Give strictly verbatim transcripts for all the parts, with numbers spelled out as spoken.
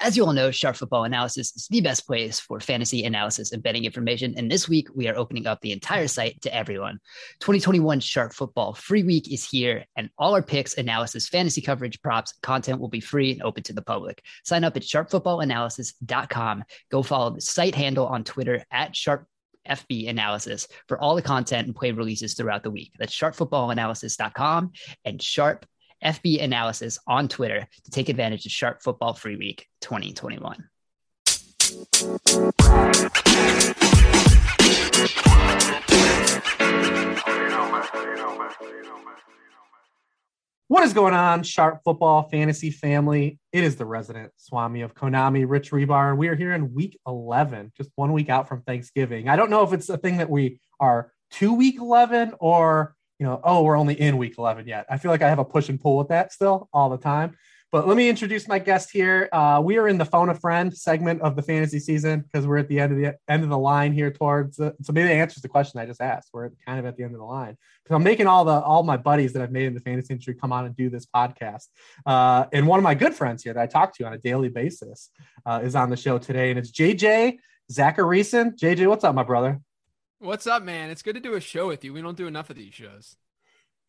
As you all know, Sharp Football Analysis is the best place for fantasy analysis and betting information. And this week, we are opening up the entire site to everyone. twenty twenty-one Sharp Football Free Week is here, and all our picks, analysis, fantasy coverage, props, content will be free and open to the public. Sign up at sharp football analysis dot com. Go follow the site handle on Twitter at sharp f b analysis for all the content and play releases throughout the week. That's sharp football analysis dot com and sharp f b analysis on Twitter to take advantage of Sharp Football Free Week twenty twenty-one. What is going on, Sharp Football Fantasy family? It is the resident Swami of Konami, Rich Rebar, and we are here in week eleven, just one week out from Thanksgiving. I don't know if it's a thing that we are to week eleven or you know, oh, we're only in week eleven yet. I feel like I have a push and pull with that still all the time. But let me introduce my guest here. Uh, we are in the phone a friend segment of the fantasy season because we're at the end of the end of the line here towards. The, so maybe that answers the question I just asked. We're kind of at the end of the line because I'm making all the all my buddies that I've made in the fantasy industry come on and do this podcast. Uh, and one of my good friends here that I talk to on a daily basis uh, is on the show today, and it's J J Zacharyson. J J, what's up, my brother? What's up, man? It's good to do a show with you. We don't do enough of these shows.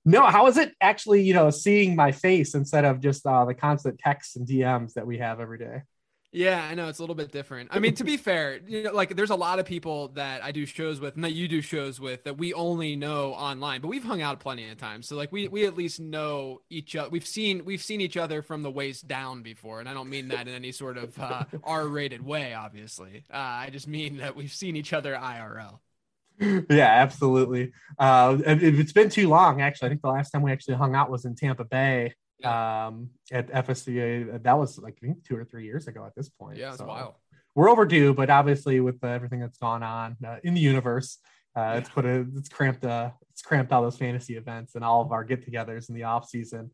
No, how is it actually, you know, seeing my face instead of just uh, the constant texts and D Ms that we have every day? Yeah, I know. It's a little bit different. I mean, to be fair, you know, like there's a lot of people that I do shows with and that you do shows with that we only know online, but we've hung out plenty of times. So like we, we at least know each other. We've seen, we've seen each other from the waist down before. And I don't mean that in any sort of uh, R-rated way, obviously. Uh, I just mean that we've seen each other I R L. Yeah, absolutely. Uh, it, it's been too long, actually. I think the last time we actually hung out was in Tampa Bay um, at F S C A. That was like I think two or three years ago at this point. Yeah, it's so wild. We're overdue, but obviously with uh, everything that's gone on uh, in the universe, uh, yeah. it's put a, it's cramped uh, it's cramped all those fantasy events and all of our get-togethers in the off season.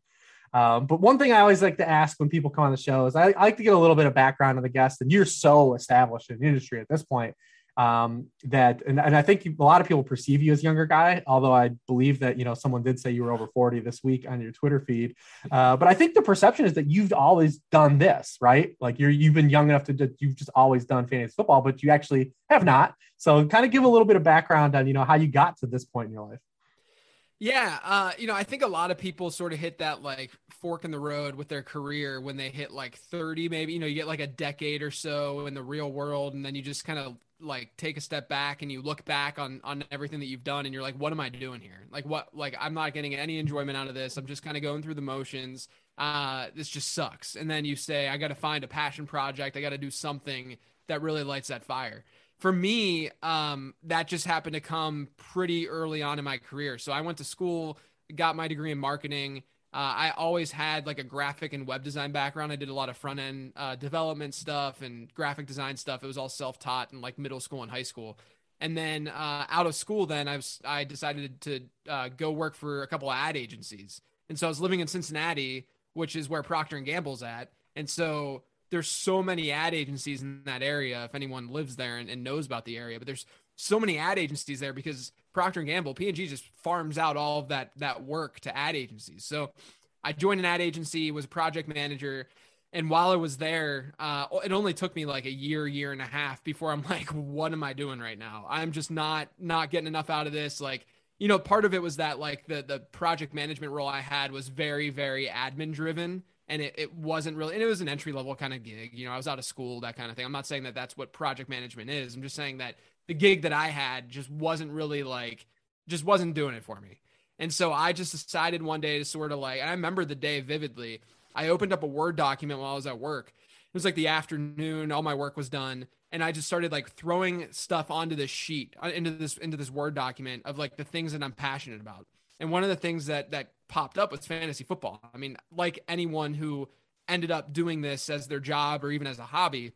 Um, but one thing I always like to ask when people come on the show is I, I like to get a little bit of background on the guest, and you're so established in the industry at this point. Um, that, and, and I think a lot of people perceive you as a younger guy, although I believe that, you know, someone did say you were over forty this week on your Twitter feed. Uh, but I think the perception is that you've always done this, right? Like you're, you've been young enough to, do, you've just always done fantasy football, but you actually have not. So kind of give a little bit of background on, you know, how you got to this point in your life. Yeah. Uh, you know, I think a lot of people sort of hit that like fork in the road with their career when they hit like thirty, maybe, you know, you get like a decade or so in the real world. And then you just kind of like take a step back and you look back on, on everything that you've done. And you're like, what am I doing here? Like what, like, I'm not getting any enjoyment out of this. I'm just kind of going through the motions. Uh, this just sucks. And then you say, I got to find a passion project. I got to do something that really lights that fire. For me, um, that just happened to come pretty early on in my career. So I went to school, got my degree in marketing. Uh, I always had like a graphic and web design background. I did a lot of front end uh, development stuff and graphic design stuff. It was all self-taught in like middle school and high school. And then uh, out of school, then I was, I decided to uh, go work for a couple of ad agencies. And so I was living in Cincinnati, which is where Procter and Gamble's at. And so there's so many ad agencies in that area. If anyone lives there and, and knows about the area, but there's so many ad agencies there because Procter and Gamble, P and G just farms out all of that, that work to ad agencies. So I joined an ad agency, was a project manager. And while I was there, uh, it only took me like a year, year and a half before I'm like, what am I doing right now? I'm just not, not getting enough out of this. Like, you know, part of it was that like the, the project management role I had was very, very admin driven. And it, it wasn't really, and it was an entry level kind of gig. You know, I was out of school, that kind of thing. I'm not saying that that's what project management is. I'm just saying that the gig that I had just wasn't really like, just wasn't doing it for me. And so I just decided one day to sort of like, and I remember the day vividly, I opened up a Word document while I was at work. It was like the afternoon, all my work was done. And I just started like throwing stuff onto this sheet, into this, into this Word document of like the things that I'm passionate about. And one of the things that, that popped up was fantasy football. I mean, like anyone who ended up doing this as their job or even as a hobby,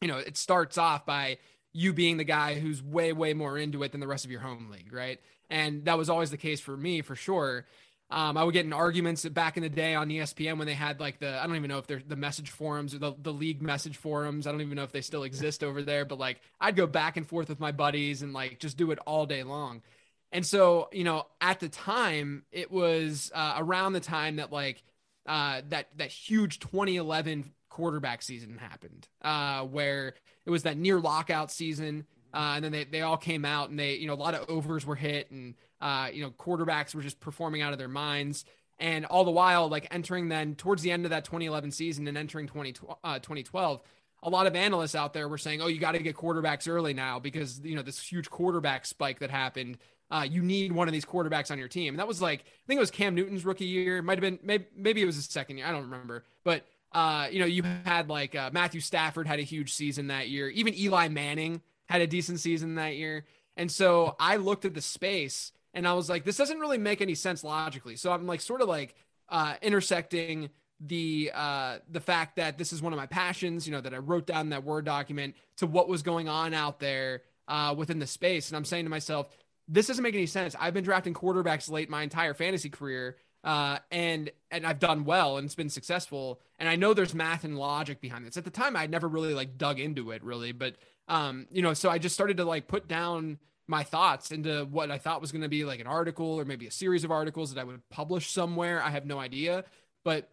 you know, it starts off by you being the guy who's way, way more into it than the rest of your home league. Right. And that was always the case for me, for sure. Um, I would get in arguments back in the day on E S P N when they had like the, I don't even know if they're the message forums or the, the league message forums. I don't even know if they still exist over there, but like I'd go back and forth with my buddies and like just do it all day long. And so, you know, at the time it was uh, around the time that like uh, that, that huge twenty eleven quarterback season happened, uh, where it was that near lockout season. Uh, and then they, they all came out and they, you know, a lot of overs were hit and, uh, you know, quarterbacks were just performing out of their minds. And all the while, like entering then towards the end of that twenty eleven season and entering twenty twelve, a lot of analysts out there were saying, oh, you got to get quarterbacks early now because, you know, this huge quarterback spike that happened, uh, you need one of these quarterbacks on your team. And that was like, I think it was Cam Newton's rookie year. It might've been, maybe, maybe it was his second year. I don't remember, but uh, you know, you had like uh, Matthew Stafford had a huge season that year. Even Eli Manning had a decent season that year. And so I looked at the space and I was like, this doesn't really make any sense logically. So I'm like sort of like uh, intersecting the uh, the fact that this is one of my passions, you know, that I wrote down that Word document to what was going on out there uh, within the space. And I'm saying to myself, this doesn't make any sense. I've been drafting quarterbacks late my entire fantasy career uh, and and I've done well and it's been successful. And I know there's math and logic behind this. At the time, I never really like dug into it really, but um, you know, so I just started to like put down my thoughts into what I thought was going to be like an article or maybe a series of articles that I would publish somewhere. I have no idea, but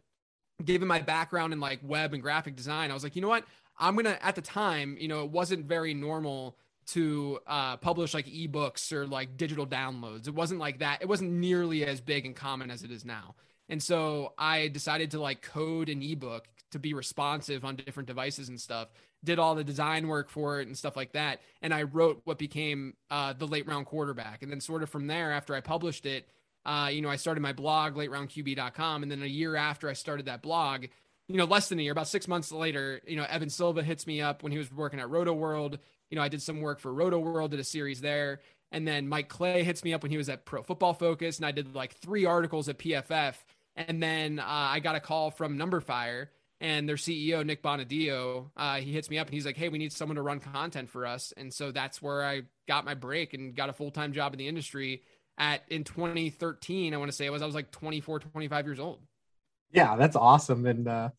given my background in like web and graphic design, I was like, you know what, I'm going to, at the time, you know, it wasn't very normal to uh, publish like eBooks or like digital downloads. It wasn't like that. It wasn't nearly as big and common as it is now. And so I decided to like code an eBook to be responsive on different devices and stuff, did all the design work for it and stuff like that. And I wrote what became uh, the Late Round Quarterback. And then sort of from there, after I published it, uh, you know, I started my blog, Late Round Q B dot com. And then a year after I started that blog, you know, less than a year, about six months later, you know, Evan Silva hits me up when he was working at Roto World. You know, I did some work for Roto World, did a series there. And then Mike Clay hits me up when he was at Pro Football Focus. And I did like three articles at P F F. And then uh, I got a call from Numberfire and their C E O, Nick Bonadio. Uh, he hits me up and he's like, hey, we need someone to run content for us. And so that's where I got my break and got a full-time job in the industry at in twenty thirteen. I want to say it was, I was like twenty-four, twenty-five years old. Yeah, that's awesome. And, uh,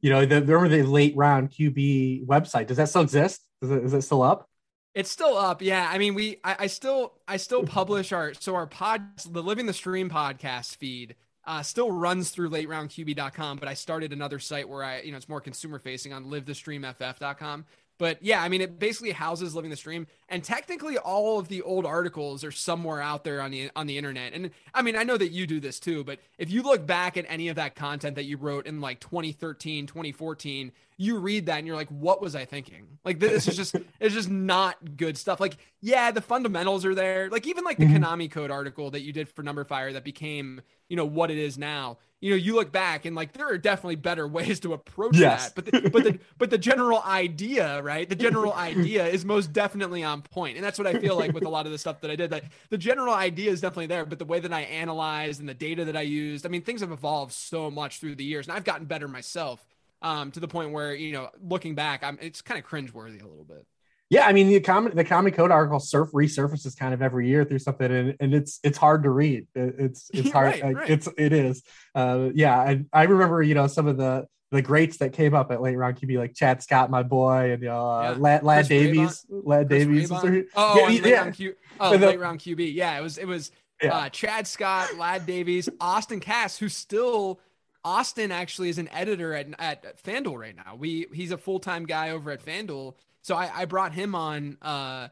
you know, the, remember the Late Round Q B website? Does that still exist? Is it, is it still up? It's still up. Yeah. I mean, we, I, I still, I still publish our, so our pod, the Living the Stream podcast feed uh, still runs through Late Round Q B dot com, but I started another site where I, you know, it's more consumer facing on Live The Stream F F dot com. But yeah, I mean, it basically houses Living the Stream, and technically all of the old articles are somewhere out there on the, on the internet. And I mean, I know that you do this too, but if you look back at any of that content that you wrote in like twenty thirteen, twenty fourteen, you read that and you're like, what was I thinking? Like, this is just, it's just not good stuff. Like, yeah, the fundamentals are there. Like even like the mm-hmm. Konami code article that you did for Numberfire that became, you know, what it is now. You know, you look back and like, there are definitely better ways to approach yes. that, but the, but the, but the general idea, right? The general idea is most definitely on point. And that's what I feel like with a lot of the stuff that I did, that the general idea is definitely there, but the way that I analyzed and the data that I used, I mean, things have evolved so much through the years and I've gotten better myself um, to the point where, you know, looking back, I'm, it's kind of cringeworthy a little bit. Yeah. I mean, the common, the common code article surf resurfaces kind of every year through something. And, and it's, it's hard to read. It's, it's hard. right, right. It's, it is. Uh, yeah. I, I remember, you know, some of the, the greats that came up at Late Round Q B, like Chad Scott, my boy, and, you know, uh, yeah. Lad, Lad Davies, Lad Chris Davies. Rebar. Oh, yeah, yeah. Late, Round Q, oh the, Late Round Q B. Yeah. It was, it was yeah. uh, Chad Scott, Lad Davies, Austin Cass, who still, Austin actually is an editor at, at FanDuel right now. We, he's a full-time guy over at FanDuel. So I, I brought him on uh,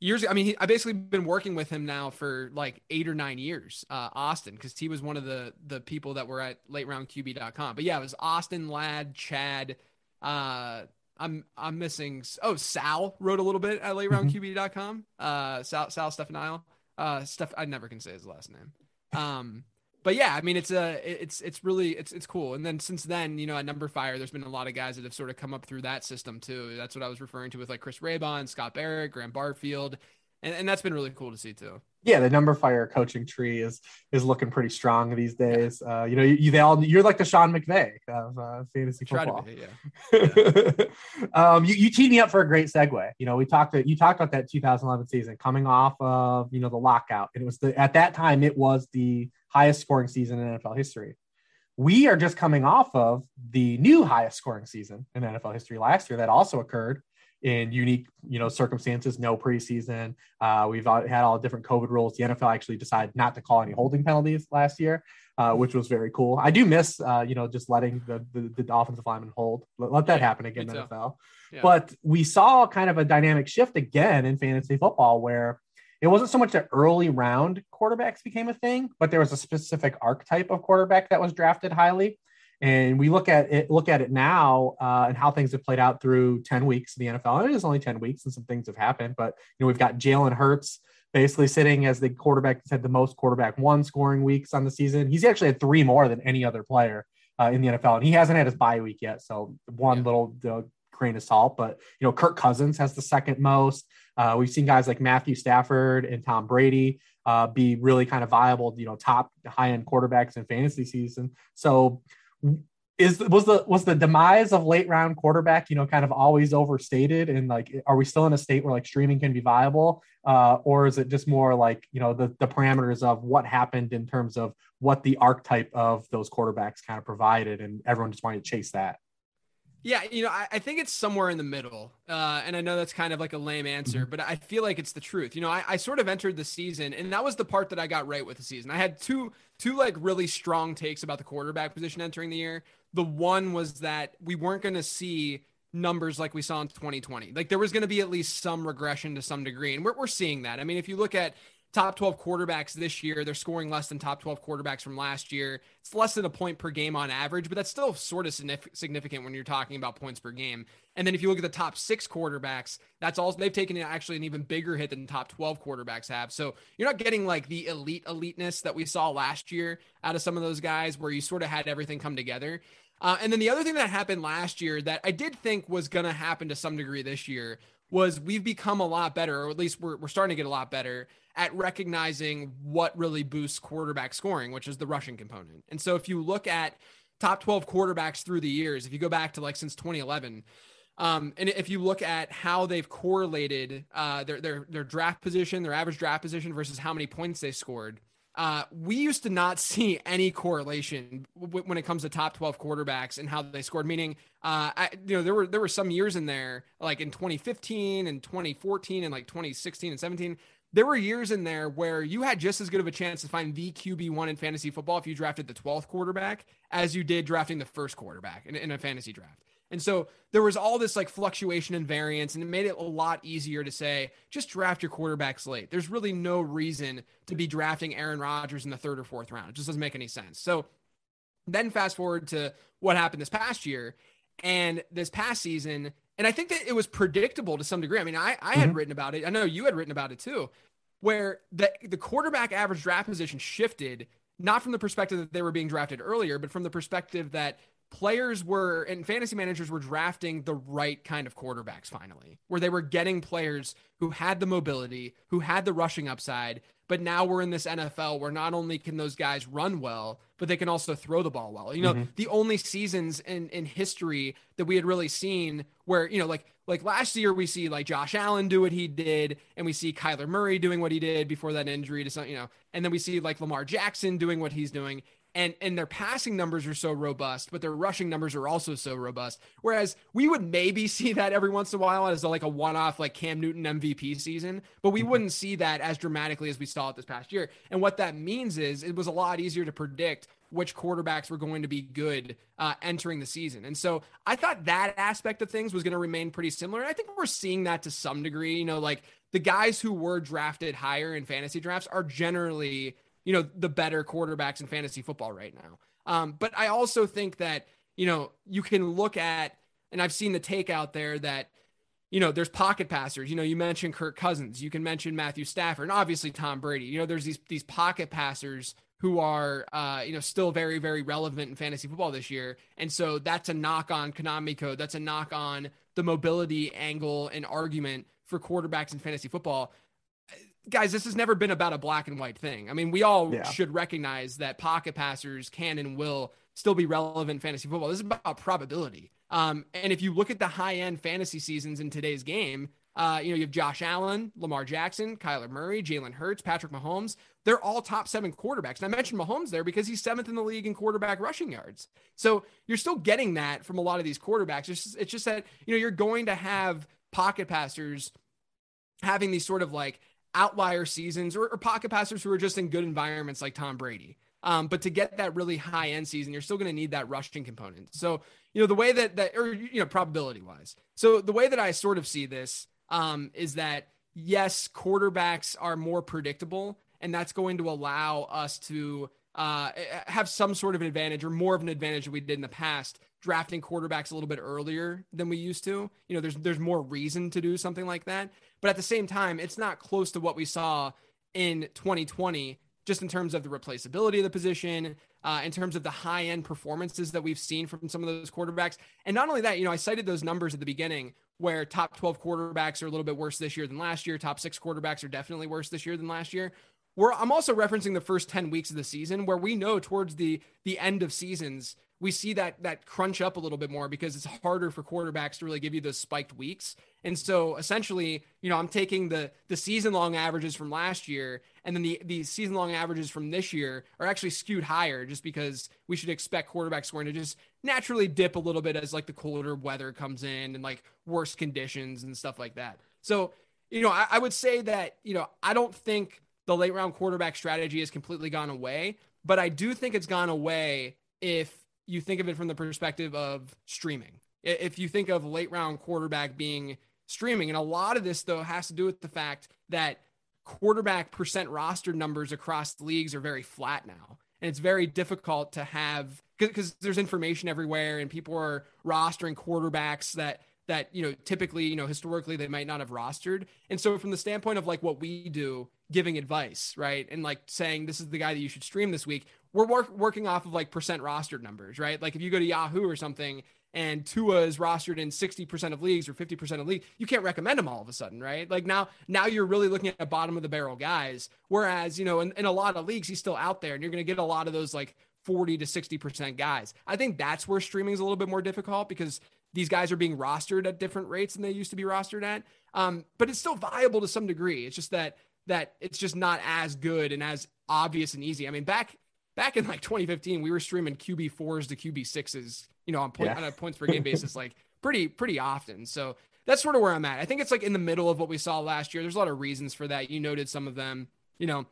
years ago. I mean, he, I basically been working with him now for like eight or nine years, uh, Austin, because he was one of the the people that were at Late Round Q B dot com. But yeah, it was Austin, Ladd, Chad. Uh, I'm I'm missing. Oh, Sal wrote a little bit at Late Round Q B dot com. Uh, Sal Sal Stefanile. Uh, Steph, I never can say his last name. Um, but yeah, I mean, it's a it's it's really it's it's cool. And then since then, you know, at Numberfire, there's been a lot of guys that have sort of come up through that system too. That's what I was referring to with like Chris Rebar, Scott Barrett, Graham Barfield, and, and that's been really cool to see too. Yeah, the Numberfire coaching tree is is looking pretty strong these days. Yeah. Uh, you know, you, you they all you're like the Sean McVay of uh, fantasy Try football. To be, yeah. yeah. um, you you teed me up for a great segue. You know, we talked you talked about that two thousand eleven season coming off of you know the lockout, and it was the at that time it was the highest scoring season in N F L history. We are just coming off of the new highest scoring season in N F L history last year that also occurred in unique, you know, circumstances, no preseason. Uh, we've had all different COVID rules. The N F L actually decided not to call any holding penalties last year, uh, which was very cool. I do miss, uh, you know, just letting the, the, the offensive lineman hold. Let, let that yeah, happen again in the N F L. Yeah. But we saw kind of a dynamic shift again in fantasy football where it wasn't so much that early round quarterbacks became a thing, but there was a specific archetype of quarterback that was drafted highly. And we look at it, look at it now uh, and how things have played out through ten weeks in the N F L. And it is only ten weeks and some things have happened, but you know, we've got Jalen Hurts basically sitting as the quarterback that's had the most quarterback one scoring weeks on the season. He's actually had three more than any other player uh, in the N F L, and he hasn't had his bye week yet. So one yeah. little uh, grain of salt, but you know, Kirk Cousins has the second most. Uh, we've seen guys like Matthew Stafford and Tom Brady uh, be really kind of viable, you know, top high end quarterbacks in fantasy season. So Is was the was the demise of late round quarterback, you know, kind of always overstated? And like, are we still in a state where like streaming can be viable, uh, or is it just more like, you know, the the parameters of what happened in terms of what the archetype of those quarterbacks kind of provided, and everyone just wanted to chase that? Yeah, you know, I, I think it's somewhere in the middle, uh, and I know that's kind of like a lame answer, but I feel like it's the truth. You know, I, I sort of entered the season, and that was the part that I got right with the season. I had two, two like really strong takes about the quarterback position entering the year. The one was that we weren't going to see numbers like we saw in twenty twenty. Like there was going to be at least some regression to some degree, and we're we're seeing that. I mean, if you look at top twelve quarterbacks this year, they're scoring less than top twelve quarterbacks from last year. It's less than a point per game on average, but that's still sort of significant when you're talking about points per game. And then if you look at the top six quarterbacks, that's also, they've taken actually an even bigger hit than top twelve quarterbacks have. So you're not getting like the elite eliteness that we saw last year out of some of those guys where you sort of had everything come together. Uh, and then the other thing that happened last year that I did think was going to happen to some degree this year was we've become a lot better, or at least we're, we're starting to get a lot better at recognizing what really boosts quarterback scoring, which is the rushing component. And so if you look at top twelve quarterbacks through the years, if you go back to like since twenty eleven, um, and if you look at how they've correlated uh, their, their, their draft position, their average draft position versus how many points they scored, uh, we used to not see any correlation w- when it comes to top twelve quarterbacks and how they scored. Meaning, uh, I, you know, there were, there were some years in there, like in twenty fifteen and twenty fourteen and like twenty sixteen and seventeen, there were years in there where you had just as good of a chance to find the Q B one in fantasy football if you drafted the twelfth quarterback as you did drafting the first quarterback in, in a fantasy draft. And so there was all this like fluctuation and variance, and it made it a lot easier to say, just draft your quarterbacks late. There's really no reason to be drafting Aaron Rodgers in the third or fourth round. It just doesn't make any sense. So then fast forward to what happened this past year and this past season. And I think that it was predictable to some degree. I mean, I, I had mm-hmm. written about it. I know you had written about it too, where the, the quarterback average draft position shifted, not from the perspective that they were being drafted earlier, but from the perspective that players were, and fantasy managers were drafting the right kind of quarterbacks finally, where they were getting players who had the mobility, who had the rushing upside. But now we're in this N F L where not only can those guys run well, but they can also throw the ball well. You know, mm-hmm. the only seasons in, in history that we had really seen where, you know, like like last year we see like Josh Allen do what he did, and we see Kyler Murray doing what he did before that injury to some, you know, and then we see like Lamar Jackson doing what he's doing. And and their passing numbers are so robust, but their rushing numbers are also so robust. Whereas we would maybe see that every once in a while as a, like a one-off like Cam Newton M V P season, but we mm-hmm. wouldn't see that as dramatically as we saw it this past year. And what that means is it was a lot easier to predict which quarterbacks were going to be good uh, entering the season. And so I thought that aspect of things was going to remain pretty similar. And I think we're seeing that to some degree. You know, like the guys who were drafted higher in fantasy drafts are generally – you know, the better quarterbacks in fantasy football right now. Um, but I also think that, you know, you can look at, and I've seen the take out there that, you know, there's pocket passers. You know, you mentioned Kirk Cousins, you can mention Matthew Stafford, and obviously Tom Brady. You know, there's these, these pocket passers who are, uh, you know, still very, very relevant in fantasy football this year. And so that's a knock on Konami code. That's a knock on the mobility angle and argument for quarterbacks in fantasy football. Guys, this has never been about a black and white thing. I mean, we all yeah. should recognize that pocket passers can and will still be relevant in fantasy football. This is about probability. Um, and if you look at the high-end fantasy seasons in today's game, uh, you know, you have Josh Allen, Lamar Jackson, Kyler Murray, Jalen Hurts, Patrick Mahomes. They're all top seven quarterbacks. And I mentioned Mahomes there because he's seventh in the league in quarterback rushing yards. So you're still getting that from a lot of these quarterbacks. It's just, it's just that, you know, you're going to have pocket passers having these sort of like outlier seasons, or, or pocket passers who are just in good environments like Tom Brady. Um, but to get that really high end season, you're still going to need that rushing component. So, you know, the way that that, or, you know, probability wise. So the way that I sort of see this um, is that yes, quarterbacks are more predictable, and that's going to allow us to uh, have some sort of an advantage, or more of an advantage than we did in the past, drafting quarterbacks a little bit earlier than we used to. You know, there's, there's more reason to do something like that, but at the same time, it's not close to what we saw in twenty twenty, just in terms of the replaceability of the position, uh, in terms of the high end performances that we've seen from some of those quarterbacks. And not only that, you know, I cited those numbers at the beginning where top twelve quarterbacks are a little bit worse this year than last year. Top six quarterbacks are definitely worse this year than last year. We're, I'm also referencing the first ten weeks of the season, where we know towards the the end of seasons, we see that that crunch up a little bit more because it's harder for quarterbacks to really give you those spiked weeks. And so essentially, you know, I'm taking the the season long averages from last year, and then the, the season long averages from this year are actually skewed higher, just because we should expect quarterback scoring to just naturally dip a little bit as like the colder weather comes in and like worse conditions and stuff like that. So, you know, I, I would say that, you know, I don't think the late round quarterback strategy has completely gone away, but I do think it's gone away if you think of it from the perspective of streaming. If you think of late round quarterback being streaming, and a lot of this though has to do with the fact that quarterback percent rostered numbers across leagues are very flat now. And it's very difficult to have, because there's information everywhere and people are rostering quarterbacks that that, you know, typically, you know, historically they might not have rostered. And so from the standpoint of like what we do, giving advice, right, and like saying, this is the guy that you should stream this week, we're work, working off of like percent rostered numbers, right? Like if you go to Yahoo or something and Tua is rostered in sixty percent of leagues or fifty percent of leagues, you can't recommend him all of a sudden, right? Like now, now you're really looking at bottom of the barrel guys. Whereas, you know, in, in a lot of leagues, he's still out there and you're going to get a lot of those like forty to sixty percent guys. I think that's where streaming is a little bit more difficult, because these guys are being rostered at different rates than they used to be rostered at. Um, but it's still viable to some degree. It's just that, that it's just not as good and as obvious and easy. I mean, back, back in like twenty fifteen, we were streaming Q B fours to Q B sixes, you know, on, point, yeah. on a points per game basis, like pretty, pretty often. So that's sort of where I'm at. I think it's like in the middle of what we saw last year. There's a lot of reasons for that. You noted some of them. You know,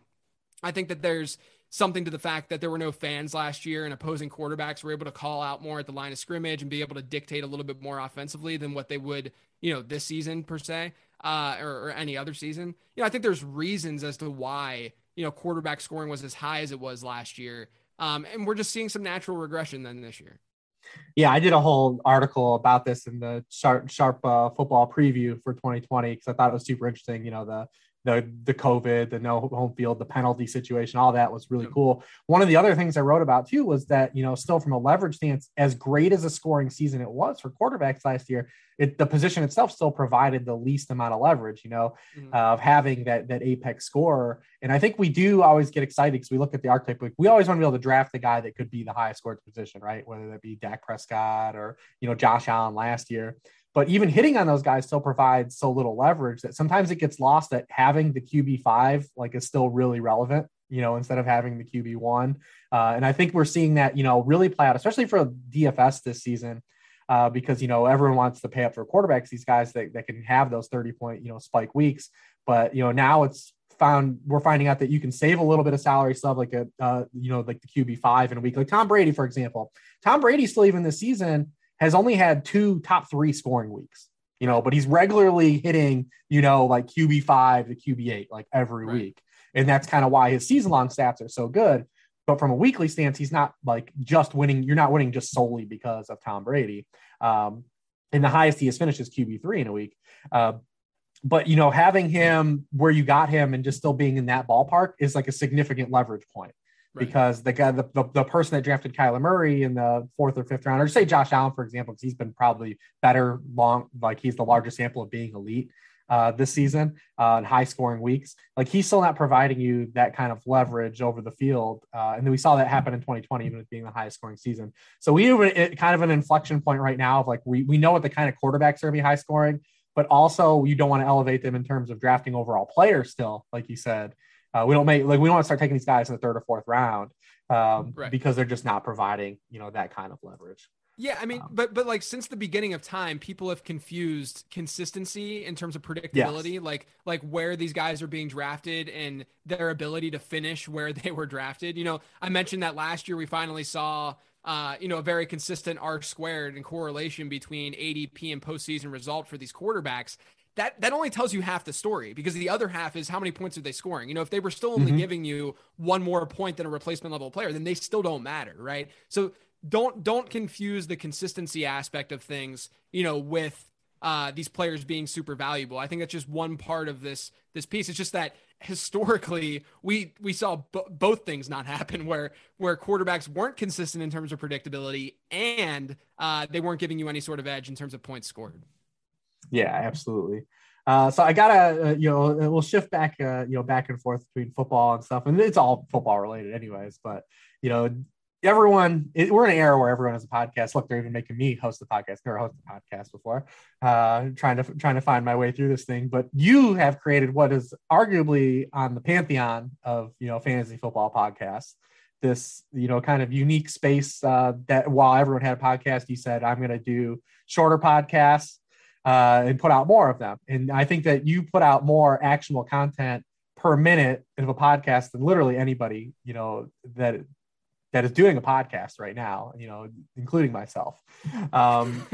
I think that there's something to the fact that there were no fans last year and opposing quarterbacks were able to call out more at the line of scrimmage and be able to dictate a little bit more offensively than what they would, you know, this season per se, uh, or, or any other season. You know, I think there's reasons as to why, you know, quarterback scoring was as high as it was last year. Um, and we're just seeing some natural regression then this year. Yeah. I did a whole article about this in the sharp, sharp uh, football preview for twenty twenty, because I thought it was super interesting. You know, the, the, the COVID, the no home field, the penalty situation, all that was really yeah. cool. One of the other things I wrote about too, was that, you know, still from a leverage stance, as great as a scoring season it was for quarterbacks last year, It, the position itself still provided the least amount of leverage, you know, mm-hmm. uh, of having that that apex scorer. And I think we do always get excited because we look at the archetype. We always want to be able to draft the guy that could be the highest scored position, right? Whether that be Dak Prescott or, you know, Josh Allen last year. But even hitting on those guys still provides so little leverage that sometimes it gets lost that having the Q B five, like, is still really relevant, you know, instead of having the Q B one. Uh, and I think we're seeing that, you know, really play out, especially for D F S this season. Uh, because, you know, everyone wants to pay up for quarterbacks, these guys that, that can have those thirty point, you know, spike weeks. But, you know, now it's found, we're finding out that you can save a little bit of salary stuff like, a uh, you know, like the Q B five in a week, like Tom Brady, for example. Tom Brady still even this season has only had two top three scoring weeks, you know, but he's regularly hitting, you know, like Q B five to Q B eight, like every right. week. And that's kind of why his season long stats are so good. But from a weekly stance, he's not like just winning. You're not winning just solely because of Tom Brady. Um, and the highest he has finished is Q B three in a week. Uh, but, you know, having him where you got him and just still being in that ballpark is like a significant leverage point. Right. Because the guy, the, the, the person that drafted Kyler Murray in the fourth or fifth round, or say Josh Allen, for example, because he's been probably better long, like he's the largest sample of being elite uh, this season uh, in high scoring weeks. Like he's still not providing you that kind of leverage over the field. Uh, and then we saw that happen in twenty twenty, even with being the highest scoring season. So we have a, kind of an inflection point right now of like, we, we know what the kind of quarterbacks are going to be high scoring, but also you don't want to elevate them in terms of drafting overall players still, like you said. Uh, we don't make like we don't want to start taking these guys in the third or fourth round um, right. because they're just not providing, you know, that kind of leverage. Yeah, I mean, um, but but like since the beginning of time, people have confused consistency in terms of predictability, yes. like like where these guys are being drafted and their ability to finish where they were drafted. You know, I mentioned that last year we finally saw, uh, you know, a very consistent R squared and correlation between A D P and postseason result for these quarterbacks. That that only tells you half the story, because the other half is how many points are they scoring? You know, if they were still only mm-hmm. giving you one more point than a replacement level player, then they still don't matter, right? So Don't don't confuse the consistency aspect of things, you know, with uh, these players being super valuable. I think that's just one part of this this piece. It's just that historically we we saw b- both things not happen, where where quarterbacks weren't consistent in terms of predictability, and uh, they weren't giving you any sort of edge in terms of points scored. Yeah, absolutely. Uh, so I gotta, uh, you know, we'll shift back, uh, you know, back and forth between football and stuff, and it's all football related, anyways. But you know. Everyone, it, we're in an era where everyone has a podcast. Look, they're even making me host the podcast. Never hosted a podcast before. Uh, trying to trying to find my way through this thing. But you have created what is arguably on the pantheon of, you know, fantasy football podcasts. This, you know, kind of unique space uh, that while everyone had a podcast, you said, I'm going to do shorter podcasts uh, and put out more of them. And I think that you put out more actionable content per minute of a podcast than literally anybody, you know, that. that is doing a podcast right now, you know, including myself. Um,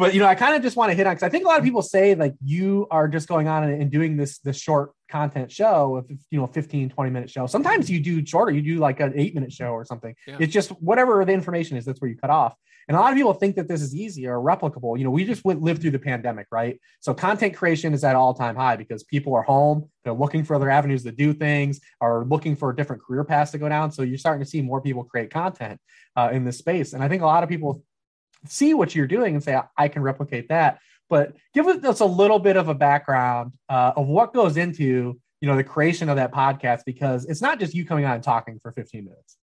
but, you know, I kind of just want to hit on, because I think a lot of people say like you are just going on and, and doing this, this short content show, you know, fifteen, twenty minute show. Sometimes you do shorter, you do like an eight minute show or something. Yeah. It's just whatever the information is, that's where you cut off. And a lot of people think that this is easy or replicable. You know, we just went lived through the pandemic, right? So content creation is at all time high because people are home. They're looking for other avenues to do things, or looking for different career paths to go down. So you're starting to see more people create content uh, in this space. And I think a lot of people see what you're doing and say, I, I can replicate that. But give us a little bit of a background uh, of what goes into, you know, the creation of that podcast, because it's not just you coming on and talking for fifteen minutes.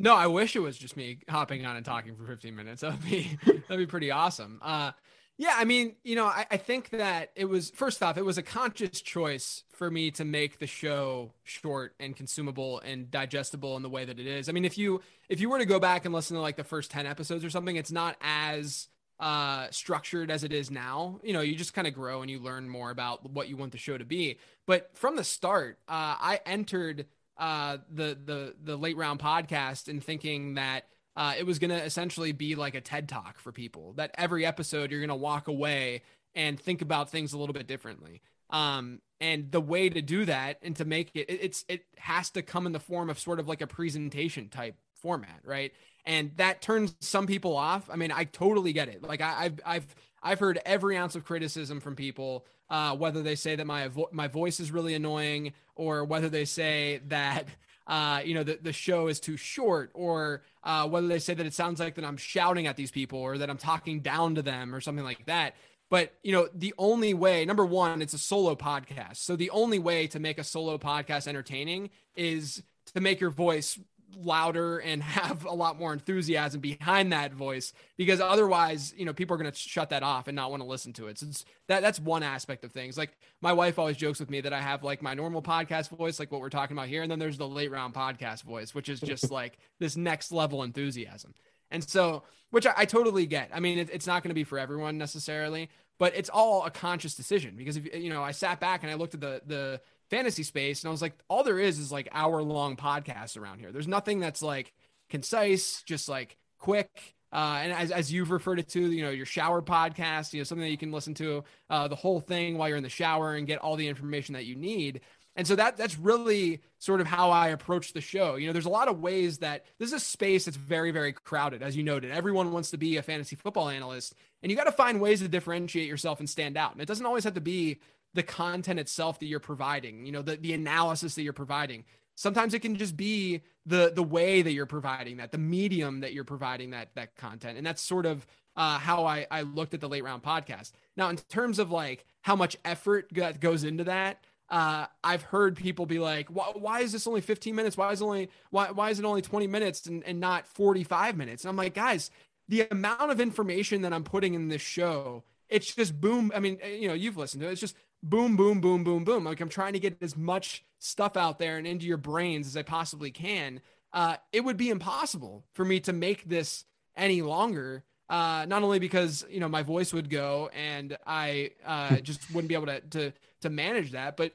No, I wish it was just me hopping on and talking for fifteen minutes. That'd be, that'd be pretty awesome. Uh, yeah. I mean, you know, I, I think that it was, first off, it was a conscious choice for me to make the show short and consumable and digestible in the way that it is. I mean, if you, if you were to go back and listen to like the first ten episodes or something, it's not as uh, structured as it is now. You know, you just kind of grow and you learn more about what you want the show to be. But from the start, uh, I entered Uh, the the the Late Round Podcast and thinking that uh, it was going to essentially be like a TED Talk for people, that every episode you're going to walk away and think about things a little bit differently. Um, and the way to do that and to make it, it, it's it has to come in the form of sort of like a presentation type format, right? And that turns some people off. I mean, I totally get it. Like I, I've I've I've heard every ounce of criticism from people. Uh, whether they say that my vo- my voice is really annoying, or whether they say that uh, you know the, the show is too short, or uh, whether they say that it sounds like that I'm shouting at these people, or that I'm talking down to them, or something like that. But you know, the only way, number one, it's a solo podcast, so the only way to make a solo podcast entertaining is to make your voice louder and have a lot more enthusiasm behind that voice, because otherwise, you know, people are going to shut that off and not want to listen to it. So it's, that that's one aspect of things. Like my wife always jokes with me that I have like my normal podcast voice, like what we're talking about here. And then there's the Late Round Podcast voice, which is just like this next level enthusiasm. And so, which I, I totally get. I mean, it, it's not going to be for everyone necessarily, but it's all a conscious decision, because if, you know, I sat back and I looked at the, the, fantasy space, and I was like, all there is is like hour long podcasts around here. There's nothing that's like concise, just like quick. Uh, and as, as you've referred it to, you know, your shower podcast, you know, something that you can listen to uh, the whole thing while you're in the shower and get all the information that you need. And so that that's really sort of how I approach the show. You know, there's a lot of ways that this is a space that's very, very crowded. As you noted, everyone wants to be a fantasy football analyst, and you got to find ways to differentiate yourself and stand out. And it doesn't always have to be the content itself that you're providing, you know, the, the analysis that you're providing. Sometimes it can just be the, the way that you're providing that, the medium that you're providing that, that content. And that's sort of uh, how I, I looked at the Late Round Podcast. Now, in terms of like how much effort that goes into that, uh, I've heard people be like, why, why is this only fifteen minutes? Why is only, why, why is it only twenty minutes and, and not forty-five minutes? And I'm like, guys, the amount of information that I'm putting in this show, it's just boom. I mean, you know, you've listened to it. It's just boom, boom, boom, boom, boom. Like I'm trying to get as much stuff out there and into your brains as I possibly can. Uh, it would be impossible for me to make this any longer. Uh, not only because, you know, my voice would go and I uh, just wouldn't be able to, to, to manage that, but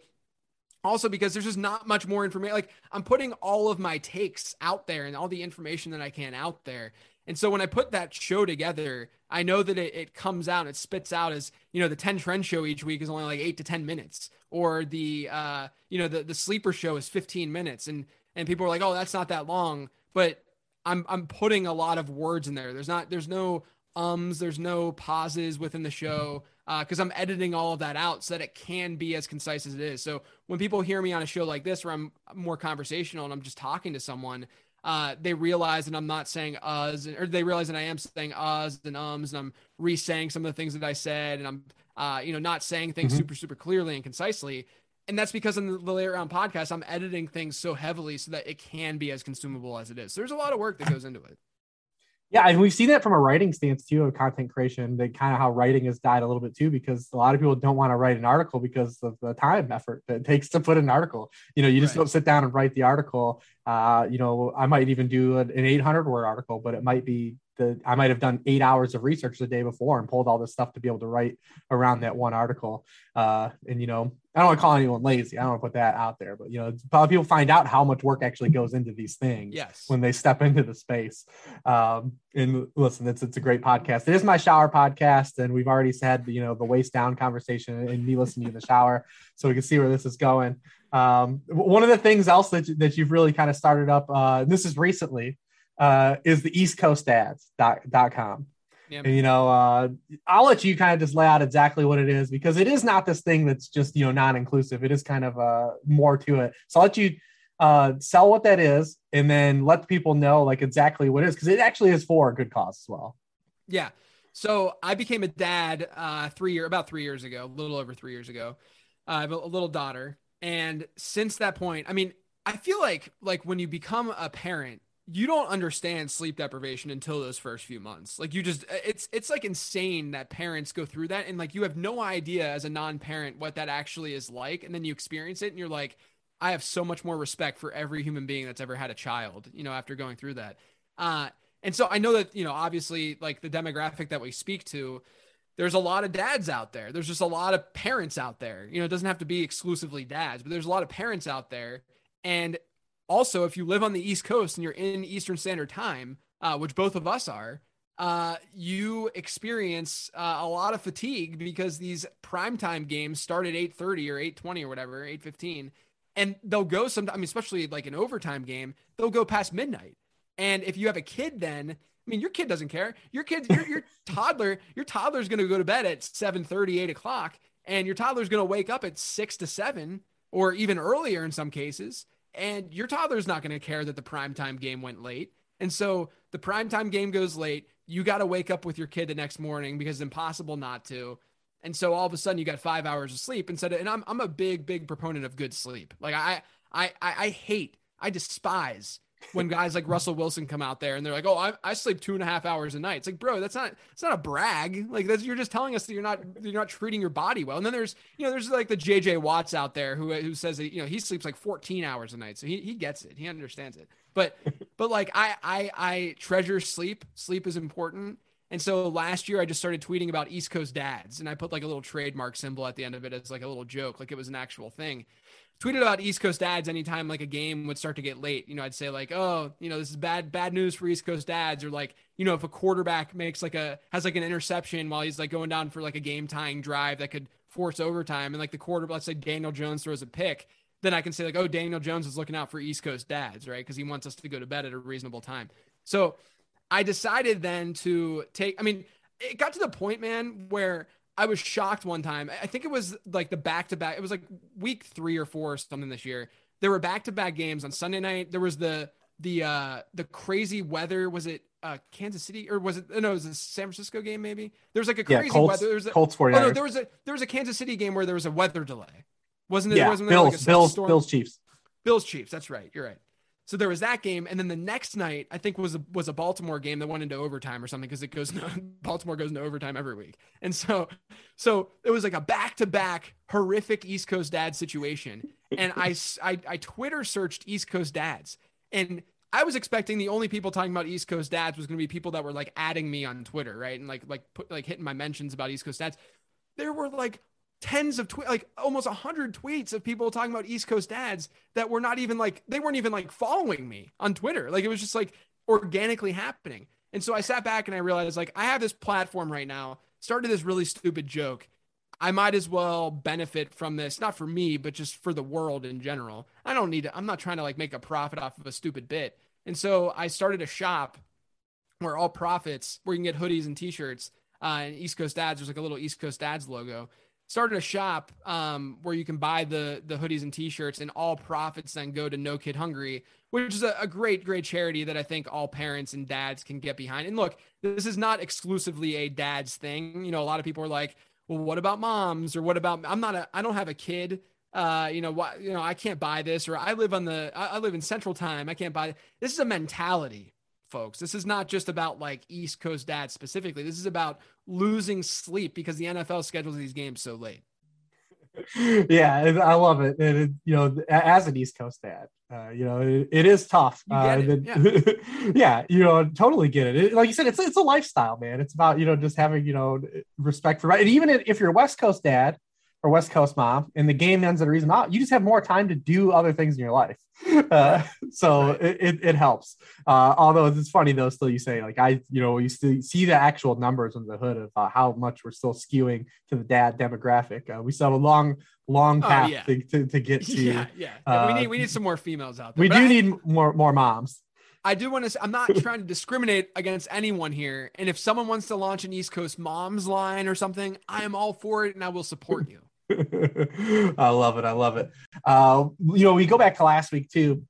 also because there's just not much more information. Like, I'm putting all of my takes out there and all the information that I can out there. And so when I put that show together, I know that it, it comes out, it spits out as, you know, the ten trend show each week is only like eight to ten minutes, or the, uh, you know, the, the sleeper show is fifteen minutes. And, and people are like, oh, that's not that long, but I'm, I'm putting a lot of words in there. There's not, there's no ums, there's no pauses within the show. Uh, cause I'm editing all of that out so that it can be as concise as it is. So when people hear me on a show like this, where I'm more conversational and I'm just talking to someone, Uh, they realize that I'm not saying uhs, or they realize that I am saying uhs and ums, and I'm re-saying some of the things that I said, and I'm, uh, you know, not saying things mm-hmm. super, super clearly and concisely. And that's because in the Late Round podcast, I'm editing things so heavily so that it can be as consumable as it is. So there's a lot of work that goes into it. Yeah, and we've seen that from a writing stance too, of content creation, that kind of how writing has died a little bit too, because a lot of people don't want to write an article because of the time effort that it takes to put an article. You know, you just right. don't sit down and write the article. Uh, you know, I might even do an eight hundred word article, but it might be the I might have done eight hours of research the day before and pulled all this stuff to be able to write around that one article. Uh, and you know, I don't want to call anyone lazy. I don't want to put that out there, but you know, probably people find out how much work actually goes into these things yes. when they step into the space. Um, and listen, it's, it's a great podcast. It is my shower podcast, and we've already said, you know, the waist down conversation and me listening in the shower, so we can see where this is going. Um, one of the things else that, that you've really kind of started up, uh, this is recently, uh, is the east coast ads dot com. Yep. And, you know, uh, I'll let you kind of just lay out exactly what it is, because it is not this thing that's just, you know, non-inclusive. It is kind of uh, more to it. So I'll let you uh, sell what that is, and then let people know like exactly what it is, because it actually is for a good cause as well. Yeah. So I became a dad uh, three year, about three years ago, a little over three years ago. Uh, I have a, a little daughter. And since that point, I mean, I feel like like when you become a parent, you don't understand sleep deprivation until those first few months. Like you just, it's, it's like insane that parents go through that. And like, you have no idea as a non-parent what that actually is like. And then you experience it and you're like, I have so much more respect for every human being that's ever had a child, you know, after going through that. Uh, and so I know that, you know, obviously like the demographic that we speak to, there's a lot of dads out there. There's just a lot of parents out there, you know, it doesn't have to be exclusively dads, but there's a lot of parents out there. And also, if you live on the East Coast and you're in Eastern Standard Time, uh, which both of us are, uh, you experience uh, a lot of fatigue because these primetime games start at eight thirty or eight twenty or whatever, eight fifteen. And they'll go sometime, I mean, especially like an overtime game, they'll go past midnight. And if you have a kid then, I mean, your kid doesn't care. Your kid, your, your toddler, your toddler's going to go to bed at seven thirty, eight o'clock, and your toddler's going to wake up at six to seven or even earlier in some cases. And your toddler's not going to care that the primetime game went late. And so the primetime game goes late. You got to wake up with your kid the next morning because it's impossible not to. And so all of a sudden you got five hours of sleep instead of, and I'm, I'm a big, big proponent of good sleep. Like I, I, I, I hate, I despise when guys like Russell Wilson come out there and they're like, oh, I, I sleep two and a half hours a night. It's like, bro, that's not, it's not a brag. Like that's, you're just telling us that you're not, you're not treating your body well. And then there's, you know, there's like the J J Watts out there who, who says that, you know, he sleeps like fourteen hours a night. So he, he gets it. He understands it. But, but like I, I, I treasure sleep. Sleep is important. And so last year I just started tweeting about East Coast dads. And I put like a little trademark symbol at the end of it as like a little joke, like it was an actual thing. Tweeted about East Coast dads anytime like a game would start to get late. You know, I'd say like, oh, you know, this is bad, bad news for East Coast dads. Or like, you know, if a quarterback makes like a, has like an interception while he's like going down for like a game tying drive that could force overtime. And like the quarterback, let's say Daniel Jones throws a pick. Then I can say like, oh, Daniel Jones is looking out for East Coast dads, right? Because he wants us to go to bed at a reasonable time. So I decided then to take, I mean, it got to the point, man, where I was shocked one time. I think it was like the back-to-back. It was like week three or four or something this year. There were back-to-back games on Sunday night. There was the the uh, the crazy weather. Was it uh, Kansas City or was it? No, it was a San Francisco game maybe. There was like a crazy yeah, Colts, weather. There was a, Colts forty-niners. Oh no, there was a there was a Kansas City game where there was a weather delay. Wasn't it? Yeah, wasn't there Bills, like a Bills, storm? Bills, Chiefs, Bills, Chiefs. That's right. You're right. So there was that game, and then the next night I think was a, was a Baltimore game that went into overtime or something because it goes no, Baltimore goes into overtime every week, and so so it was like a back to back horrific East Coast dad situation, and I, I I Twitter searched East Coast dads, and I was expecting the only people talking about East Coast Dads was going to be people that were like adding me on Twitter, right? And like, like, put, like hitting my mentions about East Coast Dads. There were like tens of tweets, like almost a hundred tweets of people talking about East Coast Dads that were not even like, they weren't even like following me on Twitter. Like it was just like organically happening. And so I sat back and I realized like, I have this platform right now, started this really stupid joke. I might as well benefit from this, not for me, but just for the world in general. I don't need to, I'm not trying to like make a profit off of a stupid bit. And so I started a shop where all profits, where you can get hoodies and t-shirts, uh, and East Coast Dads, there's like a little East Coast Dads logo. Started a shop um, where you can buy the the hoodies and t-shirts, and all profits then go to No Kid Hungry, which is a, a great, great charity that I think all parents and dads can get behind. And look, this is not exclusively a dad's thing. You know, a lot of people are like, well, what about moms? Or what about, I'm not a, I don't have a kid. Uh, you know, why, you know, I can't buy this, or I live on the, I, I live in Central Time. I can't buy it. This is a mentality, folks. This is not just about like East Coast dads specifically. This is about losing sleep because the N F L schedules these games so late. Yeah. I love it. And it, you know, as an East Coast dad, uh, you know, it, it is tough. Uh, it. The, yeah. Yeah. You know, totally get it. It. Like you said, it's, it's a lifestyle, man. It's about, you know, just having, you know, respect for, right. And even if you're a West Coast dad, or West Coast mom, and the game ends at a reasonable amount, you just have more time to do other things in your life. Uh, so it, it, it helps. Uh, although it's funny though, still you say like, I, you know, you still see the actual numbers under the hood of uh, how much we're still skewing to the dad demographic. Uh, we still have a long, long path oh, yeah. to, to, to get to. Yeah, yeah. Uh, we need, we need some more females out there. We but do I, need more, more moms. I do want to say, I'm not trying to discriminate against anyone here. And if someone wants to launch an East Coast moms line or something, I am all for it and I will support you. I love it. I love it. Uh, you know, we go back to last week too.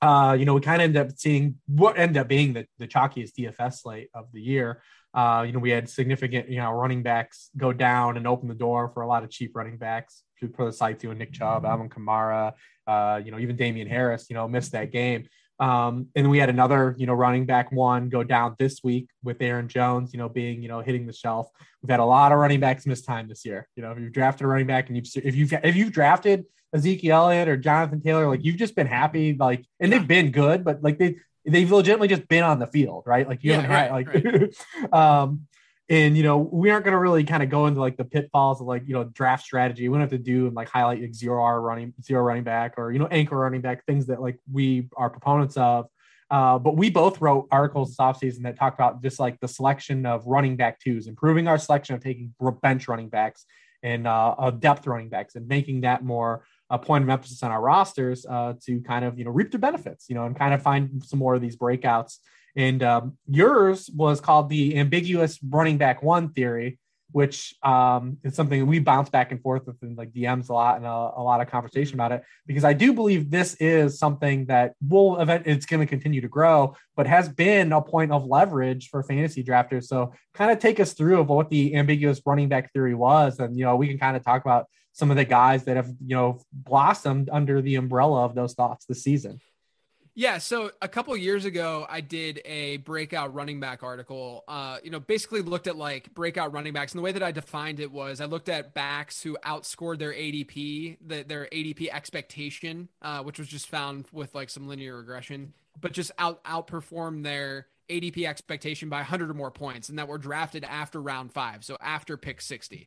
Uh, you know, we kind of end up seeing what ended up being the, the chalkiest D F S slate of the year. Uh, you know, we had significant, you know, running backs go down and open the door for a lot of cheap running backs for the site too. And Nick Chubb, Alvin Kamara, uh, you know, even Damian Harris, you know, missed that game. Um, and we had another, you know, running back one go down this week with Aaron Jones, you know, being, you know, hitting the shelf. We've had a lot of running backs miss time this year. You know, if you've drafted a running back and you've, if you've, if you've drafted Ezekiel Elliott or Jonathan Taylor, like you've just been happy, like, and they've been good, but like they, they've legitimately just been on the field, right? Like you yeah, haven't had right, like, right. um, and, you know, we aren't going to really kind of go into like the pitfalls of like, you know, draft strategy. We don't have to do and like highlight like zero R running, zero running back or, you know, anchor running back, things that like we are proponents of. Uh, but we both wrote articles this offseason that talk about just like the selection of running back twos, improving our selection of taking bench running backs and uh, depth running backs and making that more a point of emphasis on our rosters uh, to kind of, you know, reap the benefits, you know, and kind of find some more of these breakouts. And um, yours was called the ambiguous running back one theory, which um, is something we bounce back and forth with in like D Ms a lot and a, a lot of conversation about it, because I do believe this is something that will event. It's going to continue to grow, but has been a point of leverage for fantasy drafters. So kind of take us through of what the ambiguous running back theory was. And, you know, we can kind of talk about some of the guys that have, you know, blossomed under the umbrella of those thoughts this season. Yeah. So a couple of years ago, I did a breakout running back article, uh, you know, basically looked at like breakout running backs. And the way that I defined it was I looked at backs who outscored their A D P, the, their A D P expectation, uh, which was just found with like some linear regression, but just out outperformed their A D P expectation by one hundred or more points, and that were drafted after round five. So after pick sixty.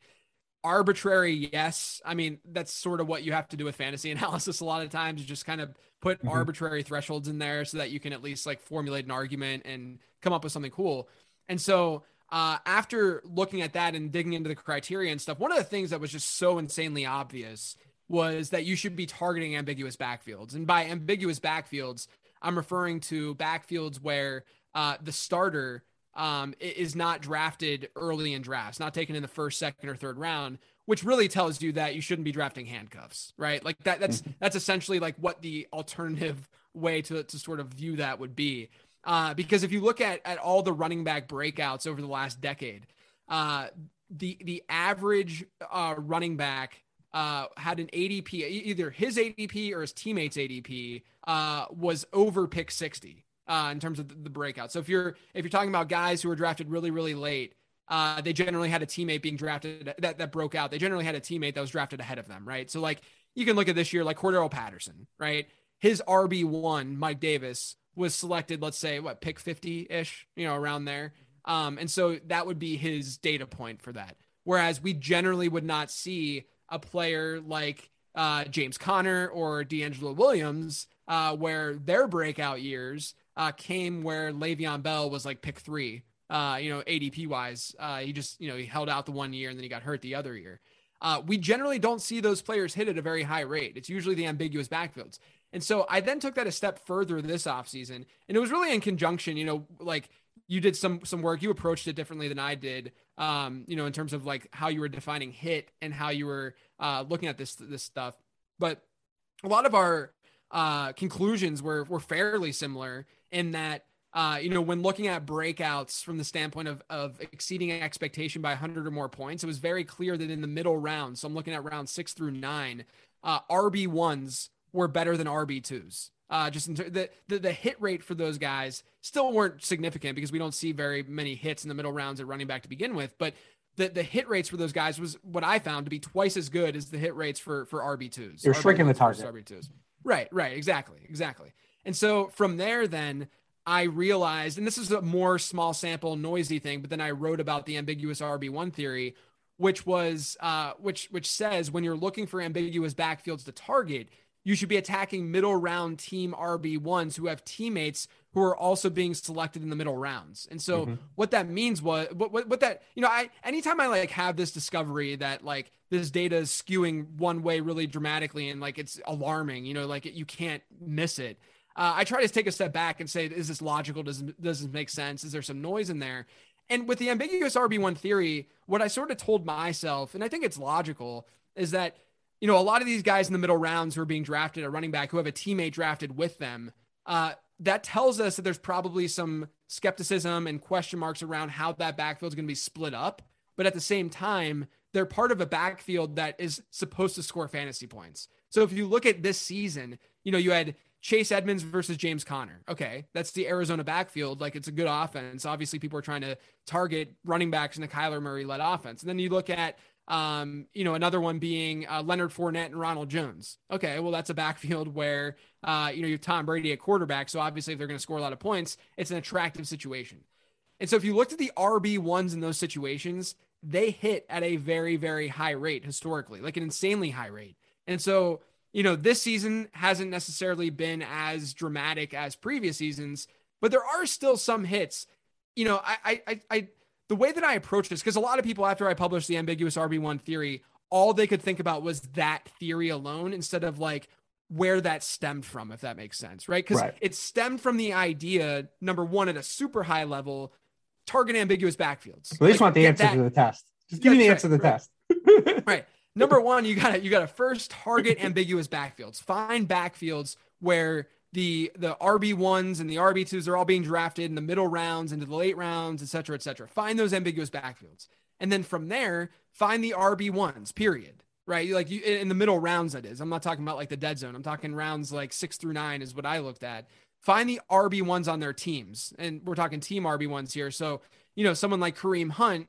Arbitrary, yes. I mean, that's sort of what you have to do with fantasy analysis a lot of times, is just kind of put mm-hmm. arbitrary thresholds in there so that you can at least like formulate an argument and come up with something cool. And so uh, after looking at that and digging into the criteria and stuff, one of the things that was just so insanely obvious was that you should be targeting ambiguous backfields. And by ambiguous backfields, I'm referring to backfields where uh, the starter Um, it is not drafted early in drafts, not taken in the first, second, or third round, which really tells you that you shouldn't be drafting handcuffs, right? Like that, that's, that's essentially like what the alternative way to, to sort of view that would be. Uh, because if you look at, at all the running back breakouts over the last decade, uh, the, the average uh, running back uh, had an A D P, either his A D P or his teammates' A D P uh, was over pick sixty. Uh, in terms of the breakout. So if you're, if you're talking about guys who were drafted really, really late, uh, they generally had a teammate being drafted that, that broke out. They generally had a teammate that was drafted ahead of them. Right. So like you can look at this year, like Cordero Patterson, right. His R B one, Mike Davis, was selected, let's say, what, pick fifty-ish, you know, around there. Um, and so that would be his data point for that. Whereas we generally would not see a player like uh, James Conner or D'Angelo Williams, uh, where their breakout years uh, came where Le'Veon Bell was like pick three, uh, you know, A D P wise. Uh, he just, you know, he held out the one year and then he got hurt the other year. Uh, we generally don't see those players hit at a very high rate. It's usually the ambiguous backfields. And so I then took that a step further this offseason, and it was really in conjunction, you know, like you did some, some work, you approached it differently than I did, um, you know, in terms of like how you were defining hit and how you were uh, looking at this, this stuff. But a lot of our uh, conclusions were, were fairly similar in that, uh, you know, when looking at breakouts from the standpoint of, of exceeding expectation by a hundred or more points, it was very clear that in the middle round, so I'm looking at round six through nine, uh, R B ones were better than R B twos. Uh, just in ter- the, the the hit rate for those guys still weren't significant because we don't see very many hits in the middle rounds at running back to begin with. But the, the hit rates for those guys was what I found to be twice as good as the hit rates for for R B twos. You're shrinking the target. R B twos. Right, right, exactly, exactly. And so from there, then I realized, and this is a more small sample, noisy thing, but then I wrote about the ambiguous R B one theory, which was uh, which which says when you're looking for ambiguous backfields to target, you should be attacking middle round team R B ones who have teammates who are also being selected in the middle rounds. And so mm-hmm. what that means was what, what, what that, you know, I, anytime I like have this discovery that like this data is skewing one way really dramatically and like, it's alarming, you know, like it, you can't miss it. Uh, I try to take a step back and say, is this logical? Does, does this make sense? Is there some noise in there? And with the ambiguous R B one theory, what I sort of told myself, and I think it's logical, is that, you know, a lot of these guys in the middle rounds who are being drafted at running back who have a teammate drafted with them, uh, that tells us that there's probably some skepticism and question marks around how that backfield is going to be split up. But at the same time, they're part of a backfield that is supposed to score fantasy points. So if you look at this season, you know, you had Chase Edmonds versus James Conner. Okay, that's the Arizona backfield. Like, it's a good offense. Obviously, people are trying to target running backs in the Kyler Murray-led offense. And then you look at Um, you know, another one being uh, Leonard Fournette and Ronald Jones. Okay, well, that's a backfield where, uh, you know, you have Tom Brady at quarterback. So obviously, if they're going to score a lot of points, it's an attractive situation. And so if you looked at the R B ones in those situations, they hit at a very, very high rate historically, like an insanely high rate. And so, you know, this season hasn't necessarily been as dramatic as previous seasons, but there are still some hits. You know, I, I, I, the way that I approach this, because a lot of people after I published the ambiguous R B one theory, all they could think about was that theory alone instead of like where that stemmed from, if that makes sense, right? Because right. It stemmed from the idea, number one, at a super high level, target ambiguous backfields. Well, they just like, want the answer that, to the test. Just give me the answer right, to the right. test. Right. Number one, you gotta you gotta first target ambiguous backfields. Find backfields where the the R B ones and the R B twos are all being drafted in the middle rounds into the late rounds, et cetera, et cetera. Find those ambiguous backfields. And then from there, find the R B ones, period. Right? Like you, in the middle rounds, that is. I'm not talking about like the dead zone. I'm talking rounds like six through nine is what I looked at. Find the R B ones on their teams. And we're talking team R B ones here. So, you know, someone like Kareem Hunt,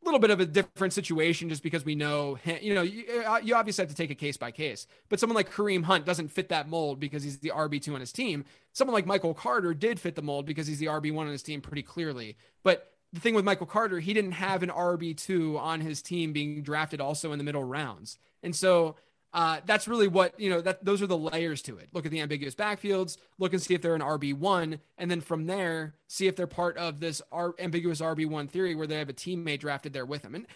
a little bit of a different situation just because we know, you know, you, you obviously have to take a case by case, but someone like Kareem Hunt doesn't fit that mold because he's the R B two on his team. Someone like Michael Carter did fit the mold because he's the R B one on his team pretty clearly. But the thing with Michael Carter, he didn't have an R B two on his team being drafted also in the middle rounds. And so uh, that's really what, you know, that those are the layers to it. Look at the ambiguous backfields, look and see if they're an R B one. And then from there, see if they're part of this R- ambiguous R B one theory where they have a teammate drafted there with them. And,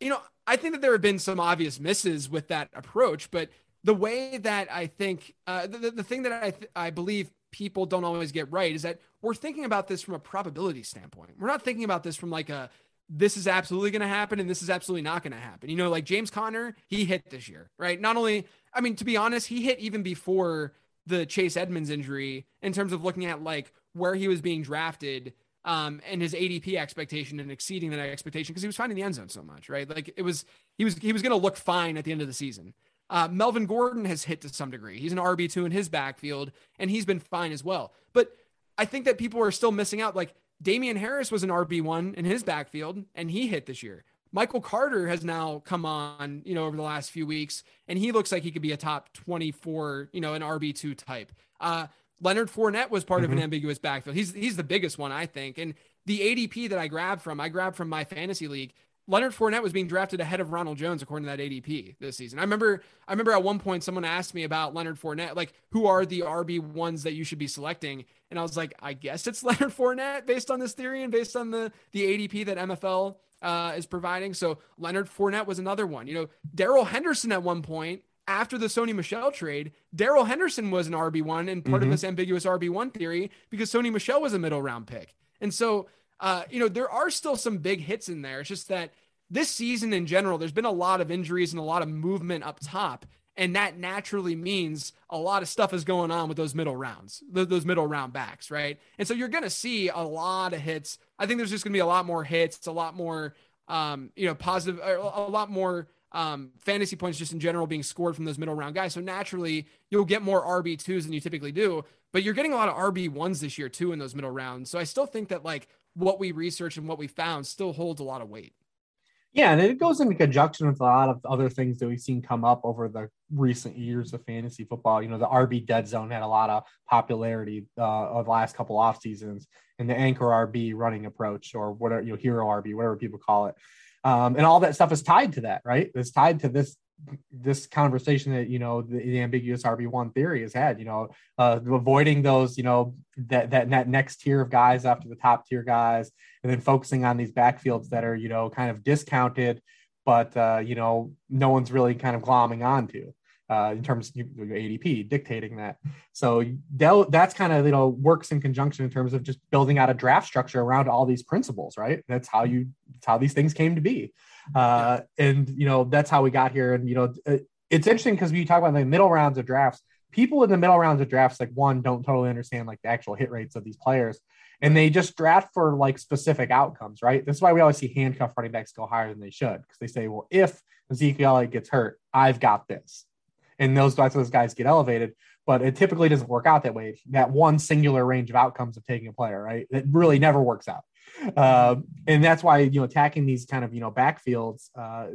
you know, I think that there have been some obvious misses with that approach, but the way that I think, uh, the, the thing that I, th- I believe people don't always get right is that we're thinking about this from a probability standpoint. We're not thinking about this from like a, this is absolutely going to happen and this is absolutely not going to happen. You know, like James Conner, he hit this year, right? Not only, I mean, to be honest, he hit even before the Chase Edmonds injury in terms of looking at like where he was being drafted um, and his A D P expectation and exceeding that expectation because he was finding the end zone so much, right? Like it was, he was, he was going to look fine at the end of the season. Uh, Melvin Gordon has hit to some degree. He's an R B two in his backfield and he's been fine as well. But I think that people are still missing out. Like Damian Harris was an R B one in his backfield and he hit this year. Michael Carter has now come on, you know, over the last few weeks and he looks like he could be a top twenty-four, you know, an R B two type. Uh, Leonard Fournette was part mm-hmm. of an ambiguous backfield. He's he's the biggest one, I think. And the A D P that I grabbed from, I grabbed from my fantasy league. Leonard Fournette was being drafted ahead of Ronald Jones, according to that A D P this season. I remember, I remember at one point someone asked me about Leonard Fournette, like, who are the R B ones that you should be selecting? And I was like, I guess it's Leonard Fournette based on this theory and based on the, the A D P that M F L uh, is providing. So Leonard Fournette was another one. You know, Darrell Henderson at one point, after the Sony Michel trade, Darrell Henderson was an R B one and part mm-hmm. of this ambiguous R B one theory because Sony Michel was a middle round pick. And so, Uh, you know, there are still some big hits in there. It's just that this season in general, there's been a lot of injuries and a lot of movement up top. And that naturally means a lot of stuff is going on with those middle rounds, those middle round backs. Right. And so you're going to see a lot of hits. I think there's just gonna be a lot more hits. It's a lot more, um, you know, positive, a lot more um, fantasy points just in general being scored from those middle round guys. So naturally you'll get more R B twos than you typically do, but you're getting a lot of R B ones this year too in those middle rounds. So I still think that like, what we researched and what we found still holds a lot of weight. Yeah. And it goes into conjunction with a lot of other things that we've seen come up over the recent years of fantasy football. You know, the R B dead zone had a lot of popularity uh, of the last couple off seasons, and the anchor R B running approach, or whatever, you know, hero R B, whatever people call it. Um, and all that stuff is tied to that, right? It's tied to this, this conversation that, you know, the, the ambiguous R B one theory has had, you know, uh, avoiding those, you know, that, that, that next tier of guys after the top tier guys, and then focusing on these backfields that are, you know, kind of discounted, but, uh, you know, no one's really kind of glomming onto uh, in terms of A D P dictating that. So that, that's kind of, you know, works in conjunction in terms of just building out a draft structure around all these principles, right? That's how you, that's how these things came to be. Uh, and, you know, that's how we got here. And, you know, it's interesting because when you talk about the middle rounds of drafts, people in the middle rounds of drafts, like one, don't totally understand like the actual hit rates of these players. And they just draft for like specific outcomes, right? That's why we always see handcuff running backs go higher than they should. Because they say, well, if Ezekiel Elliott gets hurt, I've got this. And those, those guys get elevated, but it typically doesn't work out that way. That one singular range of outcomes of taking a player, right? It really never works out. Uh, and that's why, you know, attacking these kind of, you know, backfields uh,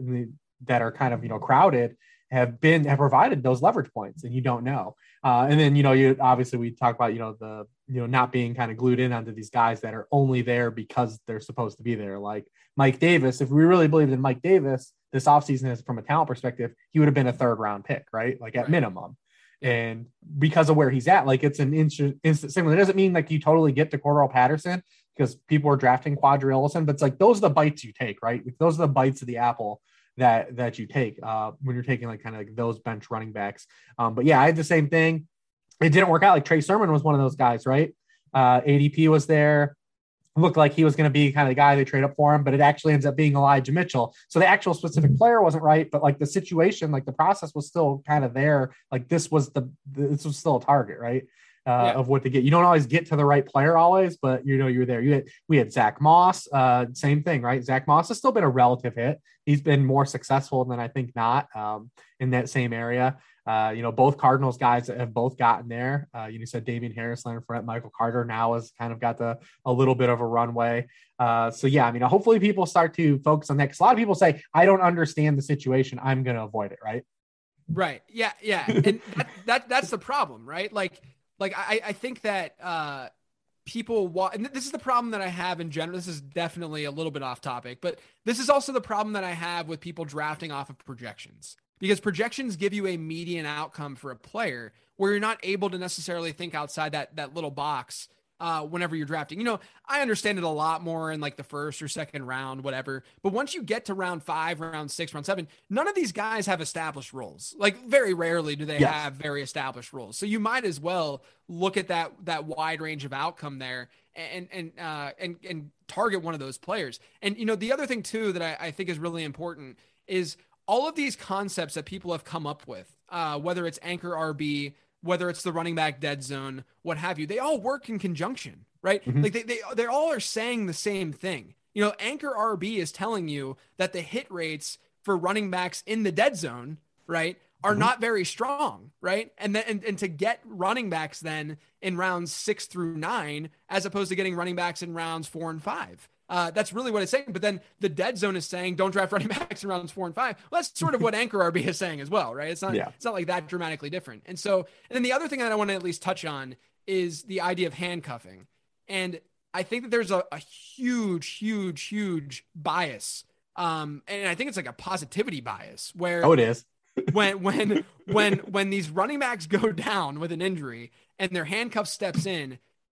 that are kind of, you know, crowded have been, have provided those leverage points, and you don't know. Uh, and then, you know, you obviously we talk about, you know, the, you know, not being kind of glued in onto these guys that are only there because they're supposed to be there. Like Mike Davis, if we really believed in Mike Davis this offseason is from a talent perspective, he would have been a third round pick, right? Like at right. minimum. And because of where he's at, like it's an instant signal. It doesn't mean like you totally get to Cordell Patterson because people are drafting Quadri Ellison, but it's like, those are the bites you take, right? Those are the bites of the apple that, that you take uh, when you're taking like kind of like those bench running backs. Um, but yeah, I had the same thing. It didn't work out. Like Trey Sermon was one of those guys, right? Uh, A D P was there. Looked like he was going to be kind of the guy they trade up for him, but it actually ends up being Elijah Mitchell. So the actual specific player wasn't right, but like the situation, like the process was still kind of there. Like this was the, this was still a target, right? Uh, yeah. Of what to get. You don't always get to the right player always, but you know, you're there. You had, we had Zach Moss, uh, same thing, right? Zach Moss has still been a relative hit. He's been more successful than I think not um, in that same area. Uh, you know, both Cardinals guys have both gotten there. Uh, you said Damian Harris, Leonard Fournette, Michael Carter now has kind of got the a little bit of a runway. Uh, so, yeah, I mean, hopefully people start to focus on that. Because a lot of people say, I don't understand the situation. I'm going to avoid it, right? Right. Yeah, yeah. And that, that that's the problem, right? Like, like I, I think that uh, people wa- – and this is the problem that I have in general. This is definitely a little bit off topic. But this is also the problem that I have with people drafting off of projections. Because projections give you a median outcome for a player where you're not able to necessarily think outside that that little box uh, whenever you're drafting. You know, I understand it a lot more in like the first or second round, whatever. But once you get to round five, round six, round seven, none of these guys have established roles. Like very rarely do they yes. have very established roles. So you might as well look at that that wide range of outcome there and and uh, and and target one of those players. And, you know, the other thing, too, that I, I think is really important is – all of these concepts that people have come up with, uh, whether it's anchor R B, whether it's the running back dead zone, what have you, they all work in conjunction, right? Mm-hmm. Like they, they, they all are saying the same thing. You know, anchor R B is telling you that the hit rates for running backs in the dead zone, right, are mm-hmm. not very strong, right? And then, and, and to get running backs then in rounds six through nine, as opposed to getting running backs in rounds four and five. Uh, that's really what it's saying. But then the dead zone is saying, don't draft running backs in rounds four and five. Well, that's sort of what anchor R B is saying as well, right? It's not, yeah. it's not like that dramatically different. And so, and then the other thing that I want to at least touch on is the idea of handcuffing. And I think that there's a, a huge, huge, huge bias. Um, and I think it's like a positivity bias where oh, it is. when, when, when, when these running backs go down with an injury and their handcuff steps in,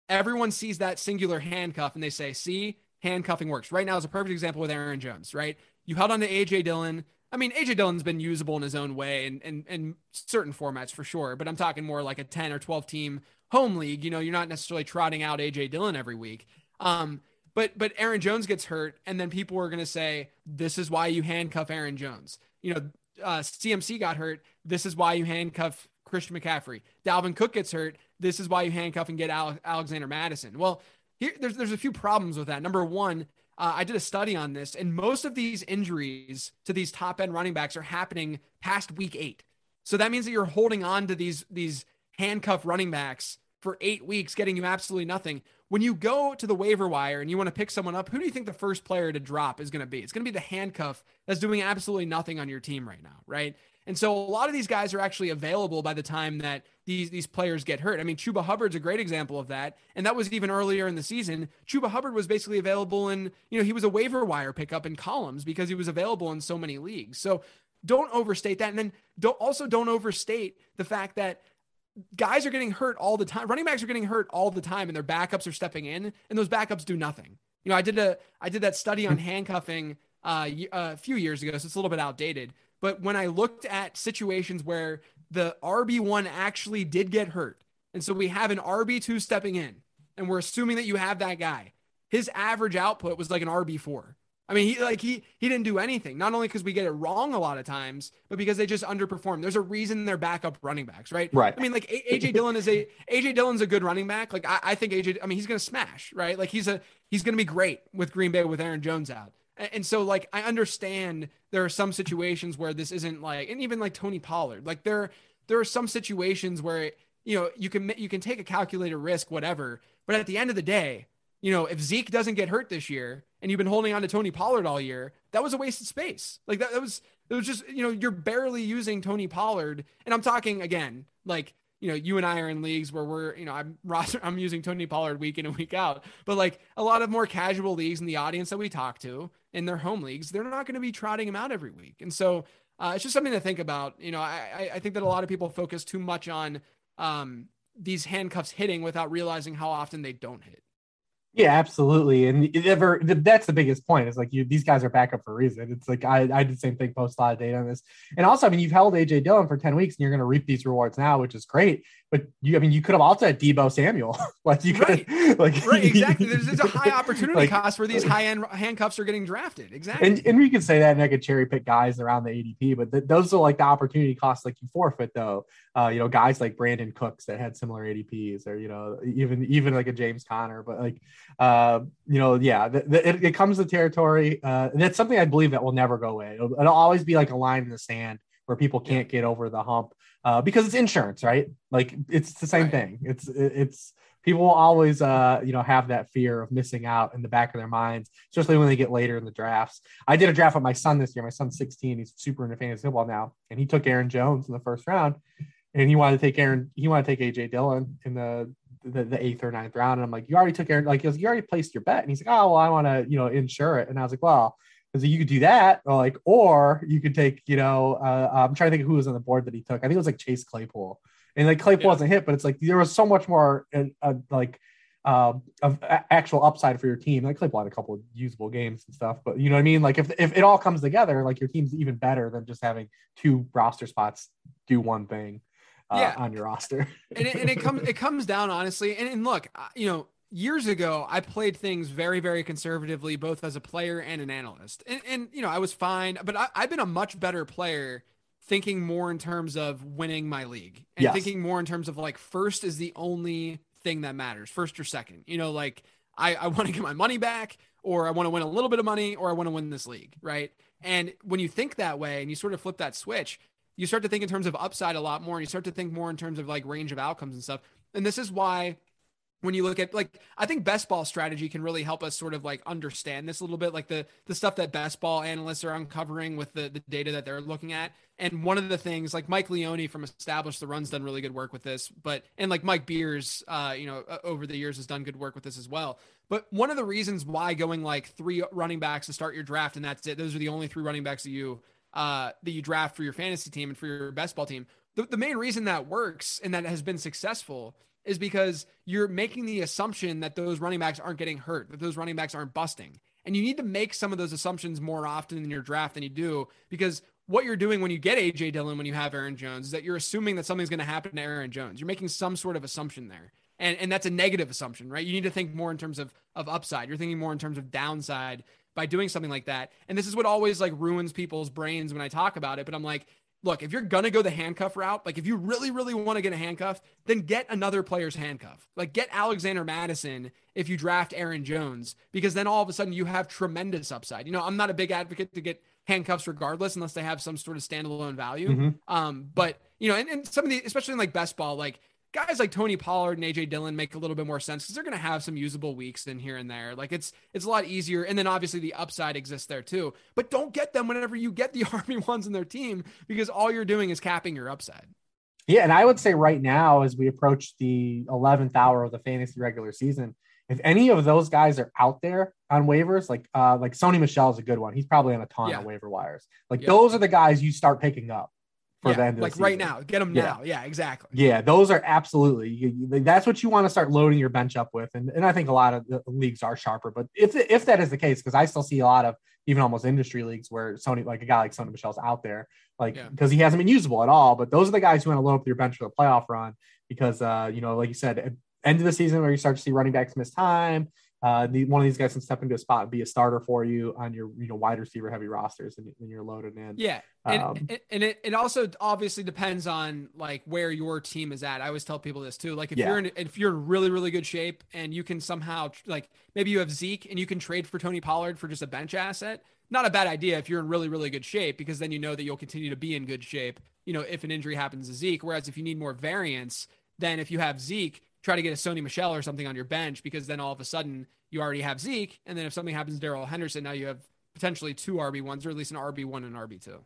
everyone sees that singular handcuff and they say, see, handcuffing works. Right now is a perfect example with Aaron Jones, right? You held on to A J Dillon. I mean, A J Dillon's been usable in his own way and in, in, in certain formats for sure, but I'm talking more like a ten or twelve team home league. You know, you're not necessarily trotting out A J Dillon every week. Um, but, but Aaron Jones gets hurt. And then people are going to say, this is why you handcuff Aaron Jones. You know, uh, C M C got hurt. This is why you handcuff Christian McCaffrey. Dalvin Cook gets hurt. This is why you handcuff and get Ale- Alexander Madison. Well, here, there's, there's a few problems with that. Number one, Uh, I did a study on this, and most of these injuries to these top end running backs are happening past week eight. So that means that you're holding on to these, these handcuff running backs for eight weeks, getting you absolutely nothing. When you go to the waiver wire and you want to pick someone up, who do you think the first player to drop is going to be? It's going to be the handcuff that's doing absolutely nothing on your team right now. Right. And so a lot of these guys are actually available by the time that these, these players get hurt. I mean, Chuba Hubbard's a great example of that. And that was even earlier in the season. Chuba Hubbard was basically available in, you know, he was a waiver wire pickup in columns because he was available in so many leagues. So don't overstate that. And then don't also don't overstate the fact that guys are getting hurt all the time. Running backs are getting hurt all the time and their backups are stepping in and those backups do nothing. You know, I did a, I did that study on handcuffing uh, a few years ago. So it's a little bit outdated. But when I looked at situations where the R B one actually did get hurt, and so we have an R B two stepping in, and we're assuming that you have that guy, his average output was like an R B four. I mean, he like he he didn't do anything, not only because we get it wrong a lot of times, but because they just underperform. There's a reason they're backup running backs, right? Right. I mean, like A J Dillon is a A J Dillon's a good running back. Like I, I think A J, I mean, he's gonna smash, right? Like he's a he's gonna be great with Green Bay with Aaron Jones out. And so like, I understand there are some situations where this isn't like, and even like Tony Pollard, like there, there are some situations where, you know, you can, you can take a calculated risk, whatever, but at the end of the day, you know, if Zeke doesn't get hurt this year and you've been holding on to Tony Pollard all year, that was a wasted space. Like that, that was, it was just, you know, you're barely using Tony Pollard. And I'm talking again, like, you know, you and I are in leagues where we're, you know, I'm roster, I'm using Tony Pollard week in and week out, but like a lot of more casual leagues in the audience that we talk to in their home leagues, they're not going to be trotting him out every week. And so uh, it's just something to think about. You know, I, I think that a lot of people focus too much on um, these handcuffs hitting without realizing how often they don't hit. Yeah, absolutely. And ever, that's the biggest point is like you, these guys are back up for a reason. It's like, I, I did the same thing, post a lot of data on this. And also, I mean, you've held A J Dillon for ten weeks and you're going to reap these rewards now, which is great. But you, I mean, you could have also had Debo Samuel. like you could, right. like Right, exactly. There's, there's a high opportunity like, cost where these high end handcuffs are getting drafted. Exactly. And, and we could say that and I could cherry pick guys around the A D P, but th- those are like the opportunity costs like you forfeit though. Uh, you know, guys like Brandon Cooks that had similar A D Ps or, you know, even, even like a James Conner, but like, uh, you know, yeah, the, the, it, it comes to territory. Uh, and that's something I believe that will never go away. It'll, it'll always be like a line in the sand where people can't get over the hump uh, because it's insurance, right? Like it's the same right. thing. It's, it's, people will always, uh, you know, have that fear of missing out in the back of their minds, especially when they get later in the drafts. I did a draft with my son this year. My son's sixteen. He's super into fantasy football now. And he took Aaron Jones in the first round. And he wanted to take Aaron, he wanted to take A J Dillon in the, the, the eighth or ninth round. And I'm like, you already took Aaron, like, you already placed your bet. And he's like, oh, well, I want to, you know, insure it. And I was like, well, because you could do that, or like, or you could take, you know, uh, I'm trying to think of who was on the board that he took. I think it was like Chase Claypool. And like Claypool yeah. wasn't hit, but it's like, there was so much more uh, uh, like uh, of actual upside for your team. Like Claypool had a couple of usable games and stuff, but you know what I mean? Like if, if it all comes together, like your team's even better than just having two roster spots do one thing. Uh, yeah. on your roster. and, it, and it comes, it comes down honestly. And, and look, uh, you know, years ago, I played things very, very conservatively, both as a player and an analyst. And, and you know, I was fine, but I, I've been a much better player thinking more in terms of winning my league and yes. thinking more in terms of like, first is the only thing that matters, first or second, you know, like I, I want to get my money back or I want to win a little bit of money or I want to win this league. Right. And when you think that way and you sort of flip that switch, you start to think in terms of upside a lot more. And you start to think more in terms of like range of outcomes and stuff. And this is why when you look at, like, I think best ball strategy can really help us sort of like understand this a little bit, like the, the stuff that best ball analysts are uncovering with the, the data that they're looking at. And one of the things, like Mike Leone from Establish the Run's done really good work with this, but, and like Mike Beers, uh, you know, over the years has done good work with this as well. But one of the reasons why going like three running backs to start your draft, and that's it, those are the only three running backs that you, uh, that you draft for your fantasy team and for your best ball team. The, the main reason that works and that has been successful is because you're making the assumption that those running backs aren't getting hurt, that those running backs aren't busting. And you need to make some of those assumptions more often in your draft than you do, because what you're doing when you get A J Dillon, when you have Aaron Jones, is that you're assuming that something's going to happen to Aaron Jones. You're making some sort of assumption there. And and that's a negative assumption, right? You need to think more in terms of, of upside. You're thinking more in terms of downside by doing something like that. And this is what always like ruins people's brains when I talk about it. But I'm like, look, if you're going to go the handcuff route, like if you really, really want to get a handcuff, then get another player's handcuff. Like get Alexander Madison if you draft Aaron Jones, because then all of a sudden you have tremendous upside. You know, I'm not a big advocate to get handcuffs regardless, unless they have some sort of standalone value. Mm-hmm. Um, but, you know, and, and some of the, especially in like best ball, like guys like Tony Pollard and A J Dillon make a little bit more sense because they're going to have some usable weeks in here and there. Like it's, it's a lot easier. And then obviously the upside exists there too, but don't get them whenever you get the Army ones in their team, because all you're doing is capping your upside. Yeah. And I would say right now, as we approach the eleventh hour of the fantasy regular season, if any of those guys are out there on waivers, like, uh, like Sony Michel is a good one. He's probably on a ton yeah. of waiver wires. Like yeah. those are the guys you start picking up. For yeah, the end of like the right now, get them yeah. now. Yeah, exactly. Yeah, those are absolutely. You, that's what you want to start loading your bench up with, and and I think a lot of the leagues are sharper. But if if that is the case, because I still see a lot of even almost industry leagues where Sony, like a guy like Sony Michel's out there, like because yeah. he hasn't been usable at all. But those are the guys who want to load up your bench for the playoff run, because uh, you know, like you said, end of the season where you start to see running backs miss time. Uh, the, one of these guys can step into a spot and be a starter for you on your, you know, wide receiver heavy rosters, and, and you're loaded in. Yeah, and, um, and it, it also obviously depends on like where your team is at. I always tell people this too. Like if yeah. you're in, if you're in really really good shape and you can somehow like maybe you have Zeke and you can trade for Tony Pollard for just a bench asset. Not a bad idea if you're in really really good shape, because then you know that you'll continue to be in good shape. You know, if an injury happens to Zeke. Whereas if you need more variance, then if you have Zeke, try to get a Sony Michel or something on your bench, because then all of a sudden you already have Zeke. And then if something happens to Darrell Henderson, now you have potentially two R B ones, or at least an R B one and an R B two.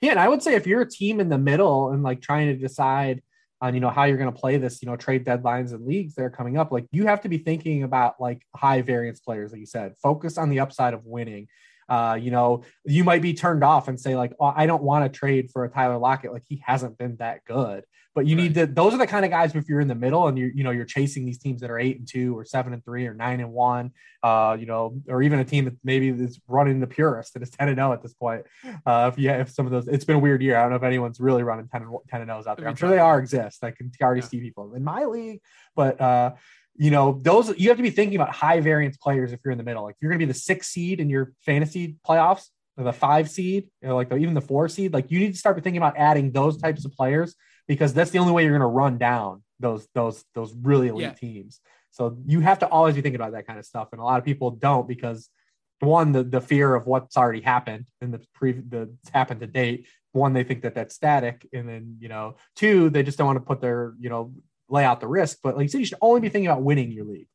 Yeah. And I would say if you're a team in the middle and like trying to decide on, you know, how you're going to play this, you know, trade deadlines and leagues that are coming up, like you have to be thinking about like high variance players. Like you said, focus on the upside of winning. Uh, you know, you might be turned off and say like, oh, I don't want to trade for a Tyler Lockett. Like he hasn't been that good, but you right. need to, those are the kind of guys, if you're in the middle and you're, you know, you're chasing these teams that are eight and two or seven and three or nine and one, uh, you know, or even a team that maybe is running the purist that is ten and oh at this point. Uh, if you have some of those, it's been a weird year. I don't know if anyone's really running ten and ohs out there. I'm sure they are exist. I can already yeah. see people in my league, but, uh, you know, those, you have to be thinking about high variance players. If you're in the middle, like you're going to be the sixth seed in your fantasy playoffs or the five seed, or like the, even the four seed, like you need to start thinking about adding those types of players, because that's the only way you're going to run down those, those, those really elite yeah. teams. So you have to always be thinking about that kind of stuff. And a lot of people don't, because one, the, the fear of what's already happened and the pre the happened to date. One, they think that that's static. And then, you know, two, they just don't want to put their, you know, lay out the risk, but like you said, you should only be thinking about winning your league.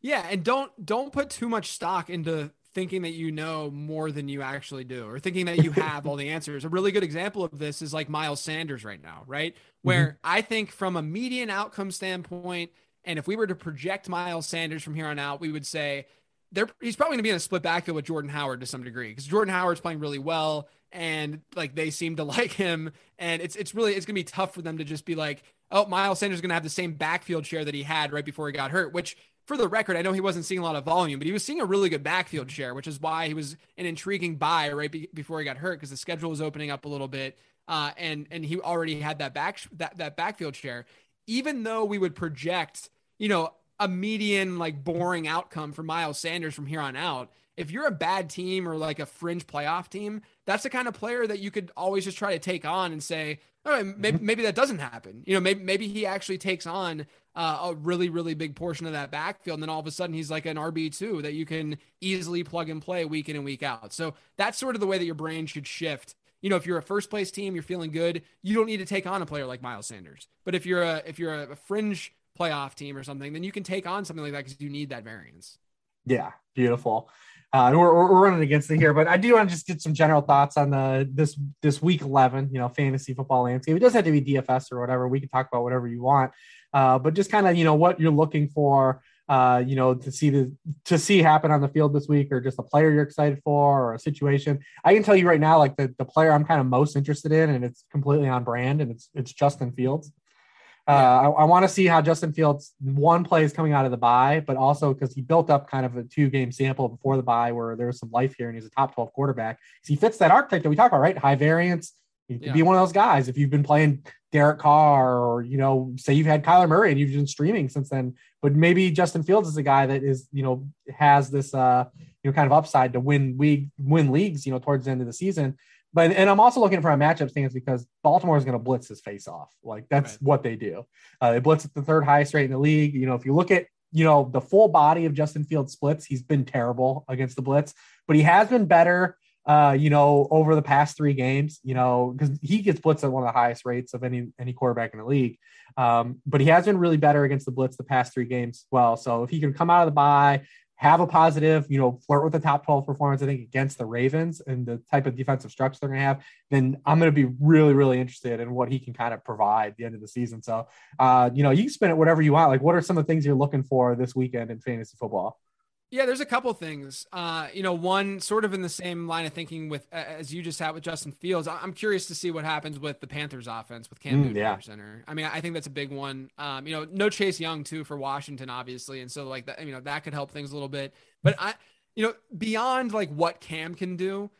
Yeah. And don't, don't put too much stock into thinking that you know more than you actually do, or thinking that you have all the answers. A really good example of this is like Miles Sanders right now, right? Where mm-hmm. I think from a median outcome standpoint, and if we were to project Miles Sanders from here on out, we would say there he's probably gonna be in a split backfield with Jordan Howard to some degree, because Jordan Howard's playing really well and like they seem to like him. And it's, it's really, it's gonna be tough for them to just be like, oh, Miles Sanders is going to have the same backfield share that he had right before he got hurt, which for the record, I know he wasn't seeing a lot of volume, but he was seeing a really good backfield share, which is why he was an intriguing buy right be- before he got hurt, because the schedule was opening up a little bit. Uh, and, and he already had that back, that, that backfield share, even though we would project, you know, a median, like boring outcome for Miles Sanders from here on out. If you're a bad team or like a fringe playoff team, that's the kind of player that you could always just try to take on and say, all right, maybe, maybe that doesn't happen. You know, maybe, maybe he actually takes on uh, a really, really big portion of that backfield. And then all of a sudden he's like an R B two that you can easily plug and play week in and week out. So that's sort of the way that your brain should shift. You know, if you're a first place team, you're feeling good. You don't need to take on a player like Miles Sanders, but if you're a, if you're a fringe playoff team or something, then you can take on something like that because you need that variance. Yeah, beautiful. Uh, we're, we're running against it here, but I do want to just get some general thoughts on the this this week eleven, you know, fantasy football landscape. It doesn't have to be D F S or whatever. We can talk about whatever you want, uh, but just kind of, you know, what you're looking for, uh, you know, to see the to see happen on the field this week, or just a player you're excited for, or a situation. I can tell you right now, like the, the player I'm kind of most interested in, and it's completely on brand, and it's it's Justin Fields. Uh, I, I want to see how Justin Fields, one, plays coming out of the bye, but also because he built up kind of a two-game sample before the bye where there was some life here, and he's a top twelve quarterback. So he fits that archetype that we talk about, right? High variance. He could yeah. be one of those guys. If you've been playing Derek Carr, or, you know, say you've had Kyler Murray and you've been streaming since then, but maybe Justin Fields is a guy that is, you know, has this, uh, you know, kind of upside to win league, win leagues, you know, towards the end of the season. But, and I'm also looking for a matchup stance because Baltimore is going to blitz his face off. Like that's right. what they do. Uh, they blitz at the third highest rate in the league. You know, if you look at, you know, the full body of Justin Fields splits, he's been terrible against the blitz, but he has been better, uh, you know, over the past three games, you know, because he gets blitzed at one of the highest rates of any, any quarterback in the league. Um, but he has been really better against the blitz the past three games as well. So if he can come out of the bye, have a positive, you know, flirt with the top twelve performance, I think, against the Ravens and the type of defensive structure they're going to have, then I'm going to be really, really interested in what he can kind of provide at the end of the season. So, uh, you know, you can spin it whatever you want. Like, what are some of the things you're looking for this weekend in fantasy football? Yeah, there's a couple things. Uh, you know, one sort of in the same line of thinking with, as you just had with Justin Fields, I'm curious to see what happens with the Panthers offense with Cam Newton mm, yeah. center. I mean, I think that's a big one. Um, you know, no Chase Young too for Washington, obviously. And so like that, you know, that could help things a little bit, but I, you know, beyond like what Cam can do,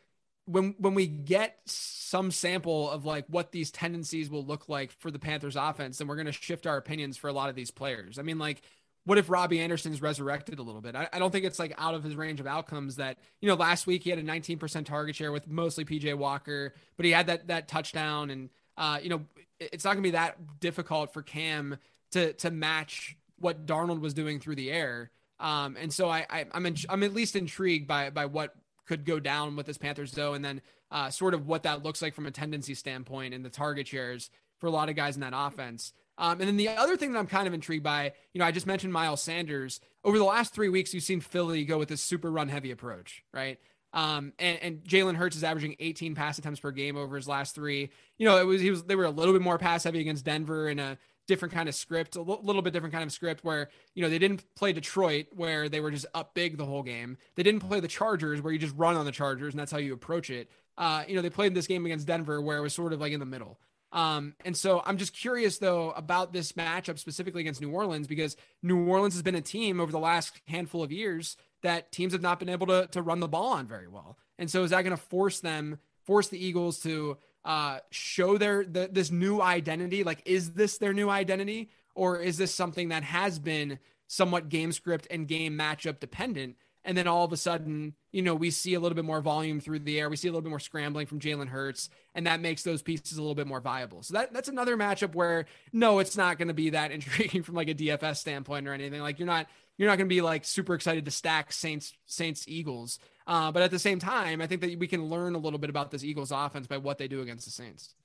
when, when we get some sample of like what these tendencies will look like for the Panthers offense, then we're going to shift our opinions for a lot of these players. I mean, like, what if Robbie Anderson's resurrected a little bit? I, I don't think it's like out of his range of outcomes that, you know, last week he had a nineteen percent target share with mostly P J Walker, but he had that, that touchdown and, uh, you know, it's not gonna be that difficult for Cam to, to match what Darnold was doing through the air. Um, and so I, I I'm, in, I'm at least intrigued by, by what could go down with this Panthers though. And then uh, sort of what that looks like from a tendency standpoint and the target shares for a lot of guys in that offense. Um, and then the other thing that I'm kind of intrigued by, you know, I just mentioned Miles Sanders. Over the last three weeks, you've seen Philly go with this super run heavy approach, right? Um, and, and Jalen Hurts is averaging eighteen pass attempts per game over his last three. You know, it was, he was, they were a little bit more pass heavy against Denver in a different kind of script, a l- little bit different kind of script where, you know, they didn't play Detroit where they were just up big the whole game. They didn't play the Chargers where you just run on the Chargers and that's how you approach it. Uh, you know, they played this game against Denver where it was sort of like in the middle. Um, and so I'm just curious though, about this matchup specifically against New Orleans, because New Orleans has been a team over the last handful of years that teams have not been able to, to run the ball on very well. And so is that going to force them, force the Eagles to, uh, show their, the, this new identity? Like, is this their new identity, or is this something that has been somewhat game script and game matchup dependent? And then all of a sudden, you know, we see a little bit more volume through the air. We see a little bit more scrambling from Jalen Hurts, and that makes those pieces a little bit more viable. So that that's another matchup where, no, it's not going to be that intriguing from like a D F S standpoint or anything. Like you're not, you're not going to be like super excited to stack Saints, Saints, Eagles. Uh, but at the same time, I think that we can learn a little bit about this Eagles offense by what they do against the Saints.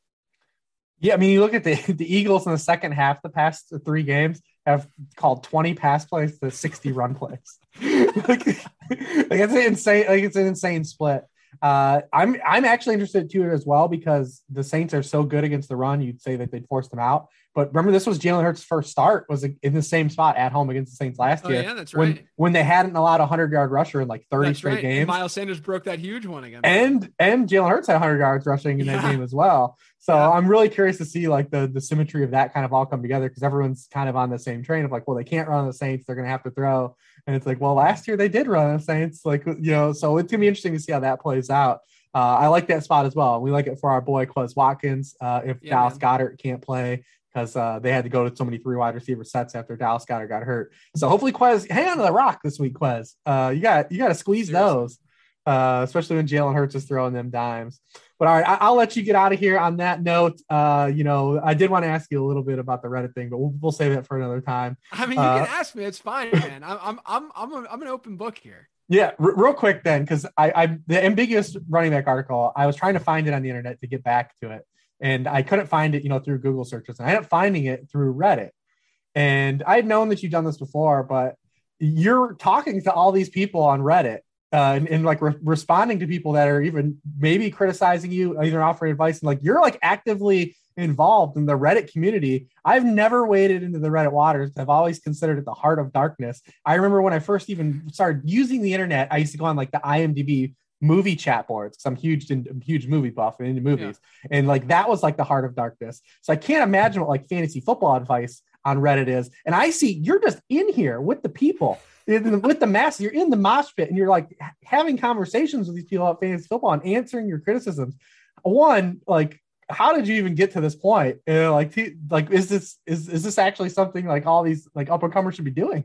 Yeah. I mean, you look at the, the Eagles in the second half, the past three games, have called twenty pass plays to sixty run plays. like, like it's an insane, like it's an insane split. Uh, I'm I'm actually interested too as well because the Saints are so good against the run. You'd say that they'd force them out, but remember this was Jalen Hurts' first start was in the same spot at home against the Saints last oh, year. Yeah, that's right. When, when they hadn't allowed a hundred yard rusher in like thirty that's straight right. games. And Miles Sanders broke that huge one again. And and Jalen Hurts had hundred yards rushing in yeah. that game as well. So yeah. I'm really curious to see like the, the symmetry of that kind of all come together because everyone's kind of on the same train of like, well, they can't run on the Saints. They're going to have to throw. And it's like, well, last year they did run on the Saints. Like, you know, so it's going to be interesting to see how that plays out. Uh, I like that spot as well. We like it for our boy, Quez Watkins. Uh, if yeah, Dallas man. Goedert can't play because uh, they had to go to so many three wide receiver sets after Dallas Goedert got hurt. So hopefully Quez, hang on to the rock this week, Quez. Uh, you got, you got to squeeze Seriously. those. Uh, especially when Jalen Hurts is throwing them dimes. But all right, I- I'll let you get out of here on that note. Uh, you know, I did want to ask you a little bit about the Reddit thing, but we'll, we'll save that for another time. I mean, you uh, can ask me. It's fine, man. I'm I'm I'm a, I'm an open book here. Yeah, r- real quick then, because I, I the ambiguous running back article, I was trying to find it on the internet to get back to it, and I couldn't find it, you know, through Google searches, and I ended up finding it through Reddit. And I had known that you've done this before, but you're talking to all these people on Reddit uh, and, and like re- responding to people that are even maybe criticizing you, either offering advice. And like, you're like actively involved in the Reddit community. I've never waded into the Reddit waters. I've always considered it the heart of darkness. I remember when I first even started using the internet, I used to go on like the IMDb movie chat boards, because I'm huge, I'm huge movie buff and into movies. Yeah. And like, that was like the heart of darkness. So I can't imagine what like fantasy football advice on Reddit is. And I see you're just in here with the people, with the mass, you're in the mosh pit, and you're like having conversations with these people about fantasy football and answering your criticisms. One, like, how did you even get to this point? You know, like, like, is this, is, is this actually something like all these like up and comers should be doing?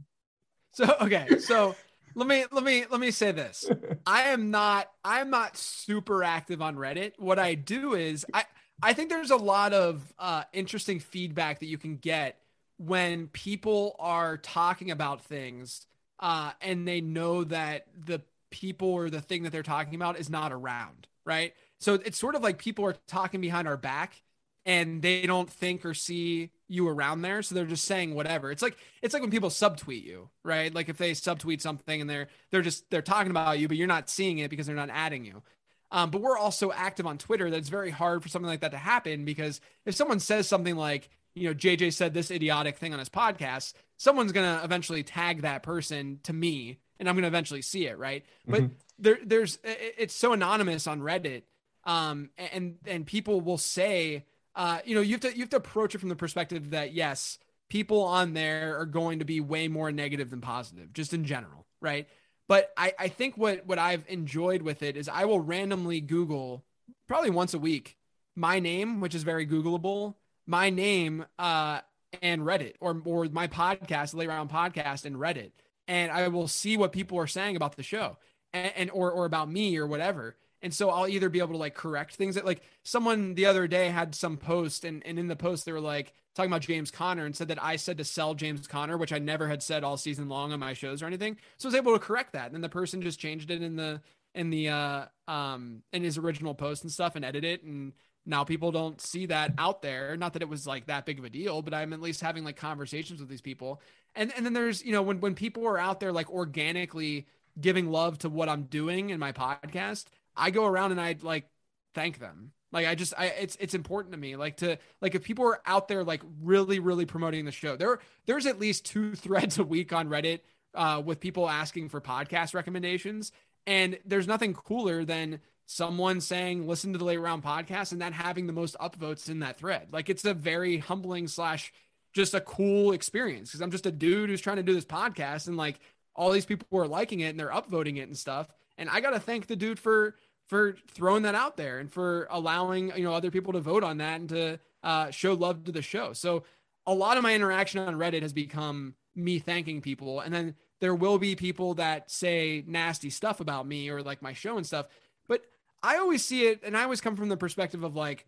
So, okay. So let me, let me, let me say this. I am not, I'm not super active on Reddit. What I do is I, I think there's a lot of uh, interesting feedback that you can get when people are talking about things uh, and they know that the people or the thing that they're talking about is not around. Right. So it's sort of like people are talking behind our back and they don't think or see you around there. So they're just saying whatever. It's like, it's like when people subtweet you, right? Like if they subtweet something and they're, they're just, they're talking about you, but you're not seeing it because they're not adding you. Um, but we're also active on Twitter. That's very hard for something like that to happen, because if someone says something like, you know, J J said this idiotic thing on his podcast, someone's going to eventually tag that person to me and I'm going to eventually see it. Right. Mm-hmm. But there there's, it's so anonymous on Reddit. Um, and, and people will say, uh, you know, you have to, you have to approach it from the perspective that yes, people on there are going to be way more negative than positive just in general. Right. But I, I think what, what I've enjoyed with it is I will randomly Google probably once a week, my name, which is very Googleable, my name uh, and Reddit, or or my podcast, Late Round Podcast, and Reddit. And I will see what people are saying about the show and, and or or about me or whatever. And so I'll either be able to like correct things that like someone the other day had some post and, and in the post they were like talking about James Conner and said that I said to sell James Conner, which I never had said all season long on my shows or anything. So I was able to correct that. And then the person just changed it in the in the uh, um in his original post and stuff and edit it, and now people don't see that out there. Not that it was like that big of a deal, but I'm at least having like conversations with these people. And and then there's, you know, when, when people are out there, like organically giving love to what I'm doing in my podcast, I go around and I like thank them. Like, I just, I, it's, it's important to me. Like to, like if people are out there, like really, really promoting the show, there, there's at least two threads a week on Reddit uh, with people asking for podcast recommendations. And there's nothing cooler than someone saying, listen to the Late Round Podcast, and then having the most upvotes in that thread. Like, it's a very humbling slash just a cool experience, because I'm just a dude who's trying to do this podcast, and like all these people are liking it and they're upvoting it and stuff. And I got to thank the dude for, for throwing that out there and for allowing, you know, other people to vote on that and to uh, show love to the show. So a lot of my interaction on Reddit has become me thanking people. And then there will be people that say nasty stuff about me or like my show and stuff. But I always see it, and I always come from the perspective of like,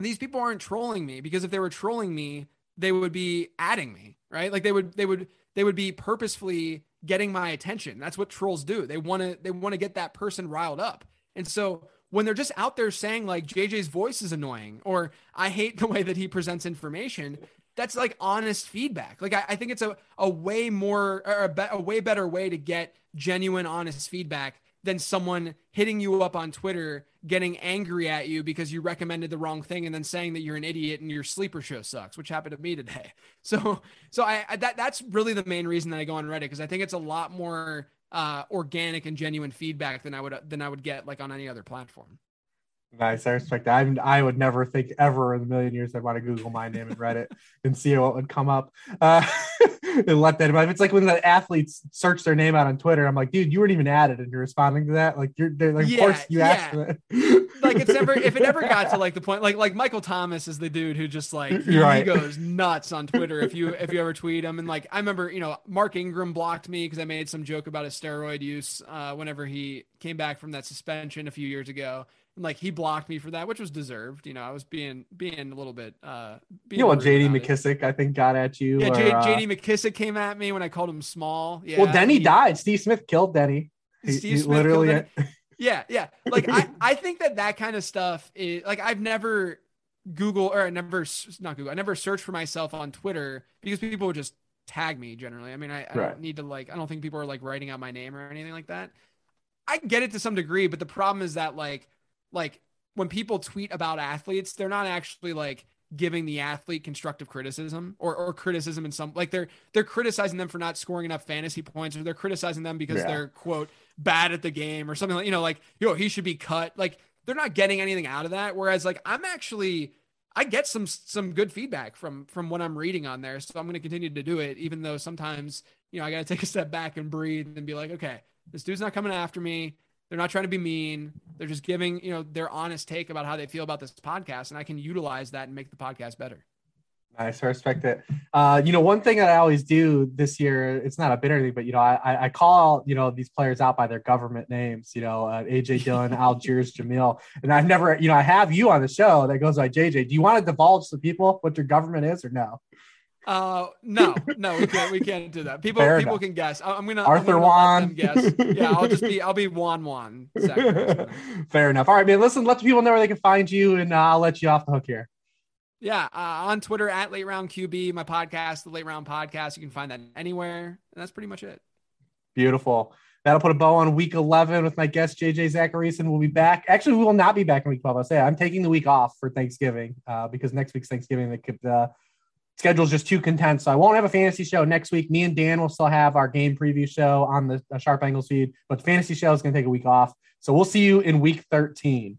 these people aren't trolling me, because if they were trolling me, they would be adding me, right? Like they would, they would, they would be purposefully getting my attention. That's what trolls do. They want to, they want to get that person riled up. And so when they're just out there saying like J J's voice is annoying, or I hate the way that he presents information, that's like honest feedback. Like I, I think it's a, a way more, or a, be, a way better way to get genuine, honest feedback than someone hitting you up on Twitter, getting angry at you because you recommended the wrong thing, and then saying that you're an idiot and your sleeper show sucks, which happened to me today. So, so I, I that that's really the main reason that I go on Reddit, because I think it's a lot more uh, organic and genuine feedback than I would than I would get like on any other platform. Nice, I respect that. I'm, I would never think ever in a million years I'd want to Google my name in Reddit and see what would come up. Uh, and let that. But it's like when the athletes search their name out on Twitter, I'm like, dude, you weren't even added, and you're responding to that. Like you're, they're like, yeah, of course you yeah. asked for that. Like it's never. If it ever got to like the point, like like Michael Thomas is the dude who just like he, right. he goes nuts on Twitter if you if you ever tweet him. And like I remember, you know, Mark Ingram blocked me because I made some joke about his steroid use uh, whenever he came back from that suspension a few years ago. Like he blocked me for that, which was deserved. You know, I was being being a little bit. Uh, being you know, well, J D McKissick, it. I think, got at you. Yeah, or, J- uh... J D McKissick came at me when I called him small. Yeah, well, Denny he, died. Steve Smith killed Denny. He, Steve he Smith literally. Killed Denny. Yeah, yeah. Like I, I think that that kind of stuff is like I've never Google or I never, not Google, I never search for myself on Twitter because people would just tag me generally. I mean, I, I right. don't need to like, I don't think people are like writing out my name or anything like that. I get it to some degree, but the problem is that like, like when people tweet about athletes, they're not actually like giving the athlete constructive criticism or, or criticism in some, like they're, they're criticizing them for not scoring enough fantasy points, or they're criticizing them because yeah. they're quote bad at the game or something like, you know, like, yo, he should be cut. Like they're not getting anything out of that. Whereas like, I'm actually, I get some, some good feedback from, from what I'm reading on there. So I'm going to continue to do it, even though sometimes, you know, I got to take a step back and breathe and be like, okay, this dude's not coming after me. They're not trying to be mean. They're just giving, you know, their honest take about how they feel about this podcast. And I can utilize that and make the podcast better. Nice. I respect it. Uh, you know, one thing that I always do this year, it's not a bitter thing, but, you know, I, I call, you know, these players out by their government names, you know, uh, A J Dillon, Algiers, Jamil. And I've never, you know, I have you on the show that goes by J J. Do you want to divulge to people what your government is or no? Uh, no, no, we can't, we can't do that. People, Fair people enough. Can guess. I'm going to Arthur I'm Juan. Guess. Yeah. I'll just be, I'll be Juan Juan. Exactly. Fair enough. All right, man, listen, let the people know where they can find you and uh, I'll let you off the hook here. Yeah. Uh, on Twitter at Late Round Q B, my podcast, the Late Round Podcast, you can find that anywhere. And that's pretty much it. Beautiful. That'll put a bow on week eleven with my guest, J J Zacharyson. We'll be back. Actually, we will not be back in week twelve. I'll say I'm taking the week off for Thanksgiving, uh, because next week's Thanksgiving, they could, uh, schedule's just too content, so I won't have a fantasy show next week. Me and Dan will still have our game preview show on the Sharp Angles feed, but the fantasy show is going to take a week off. So we'll see you in week thirteen.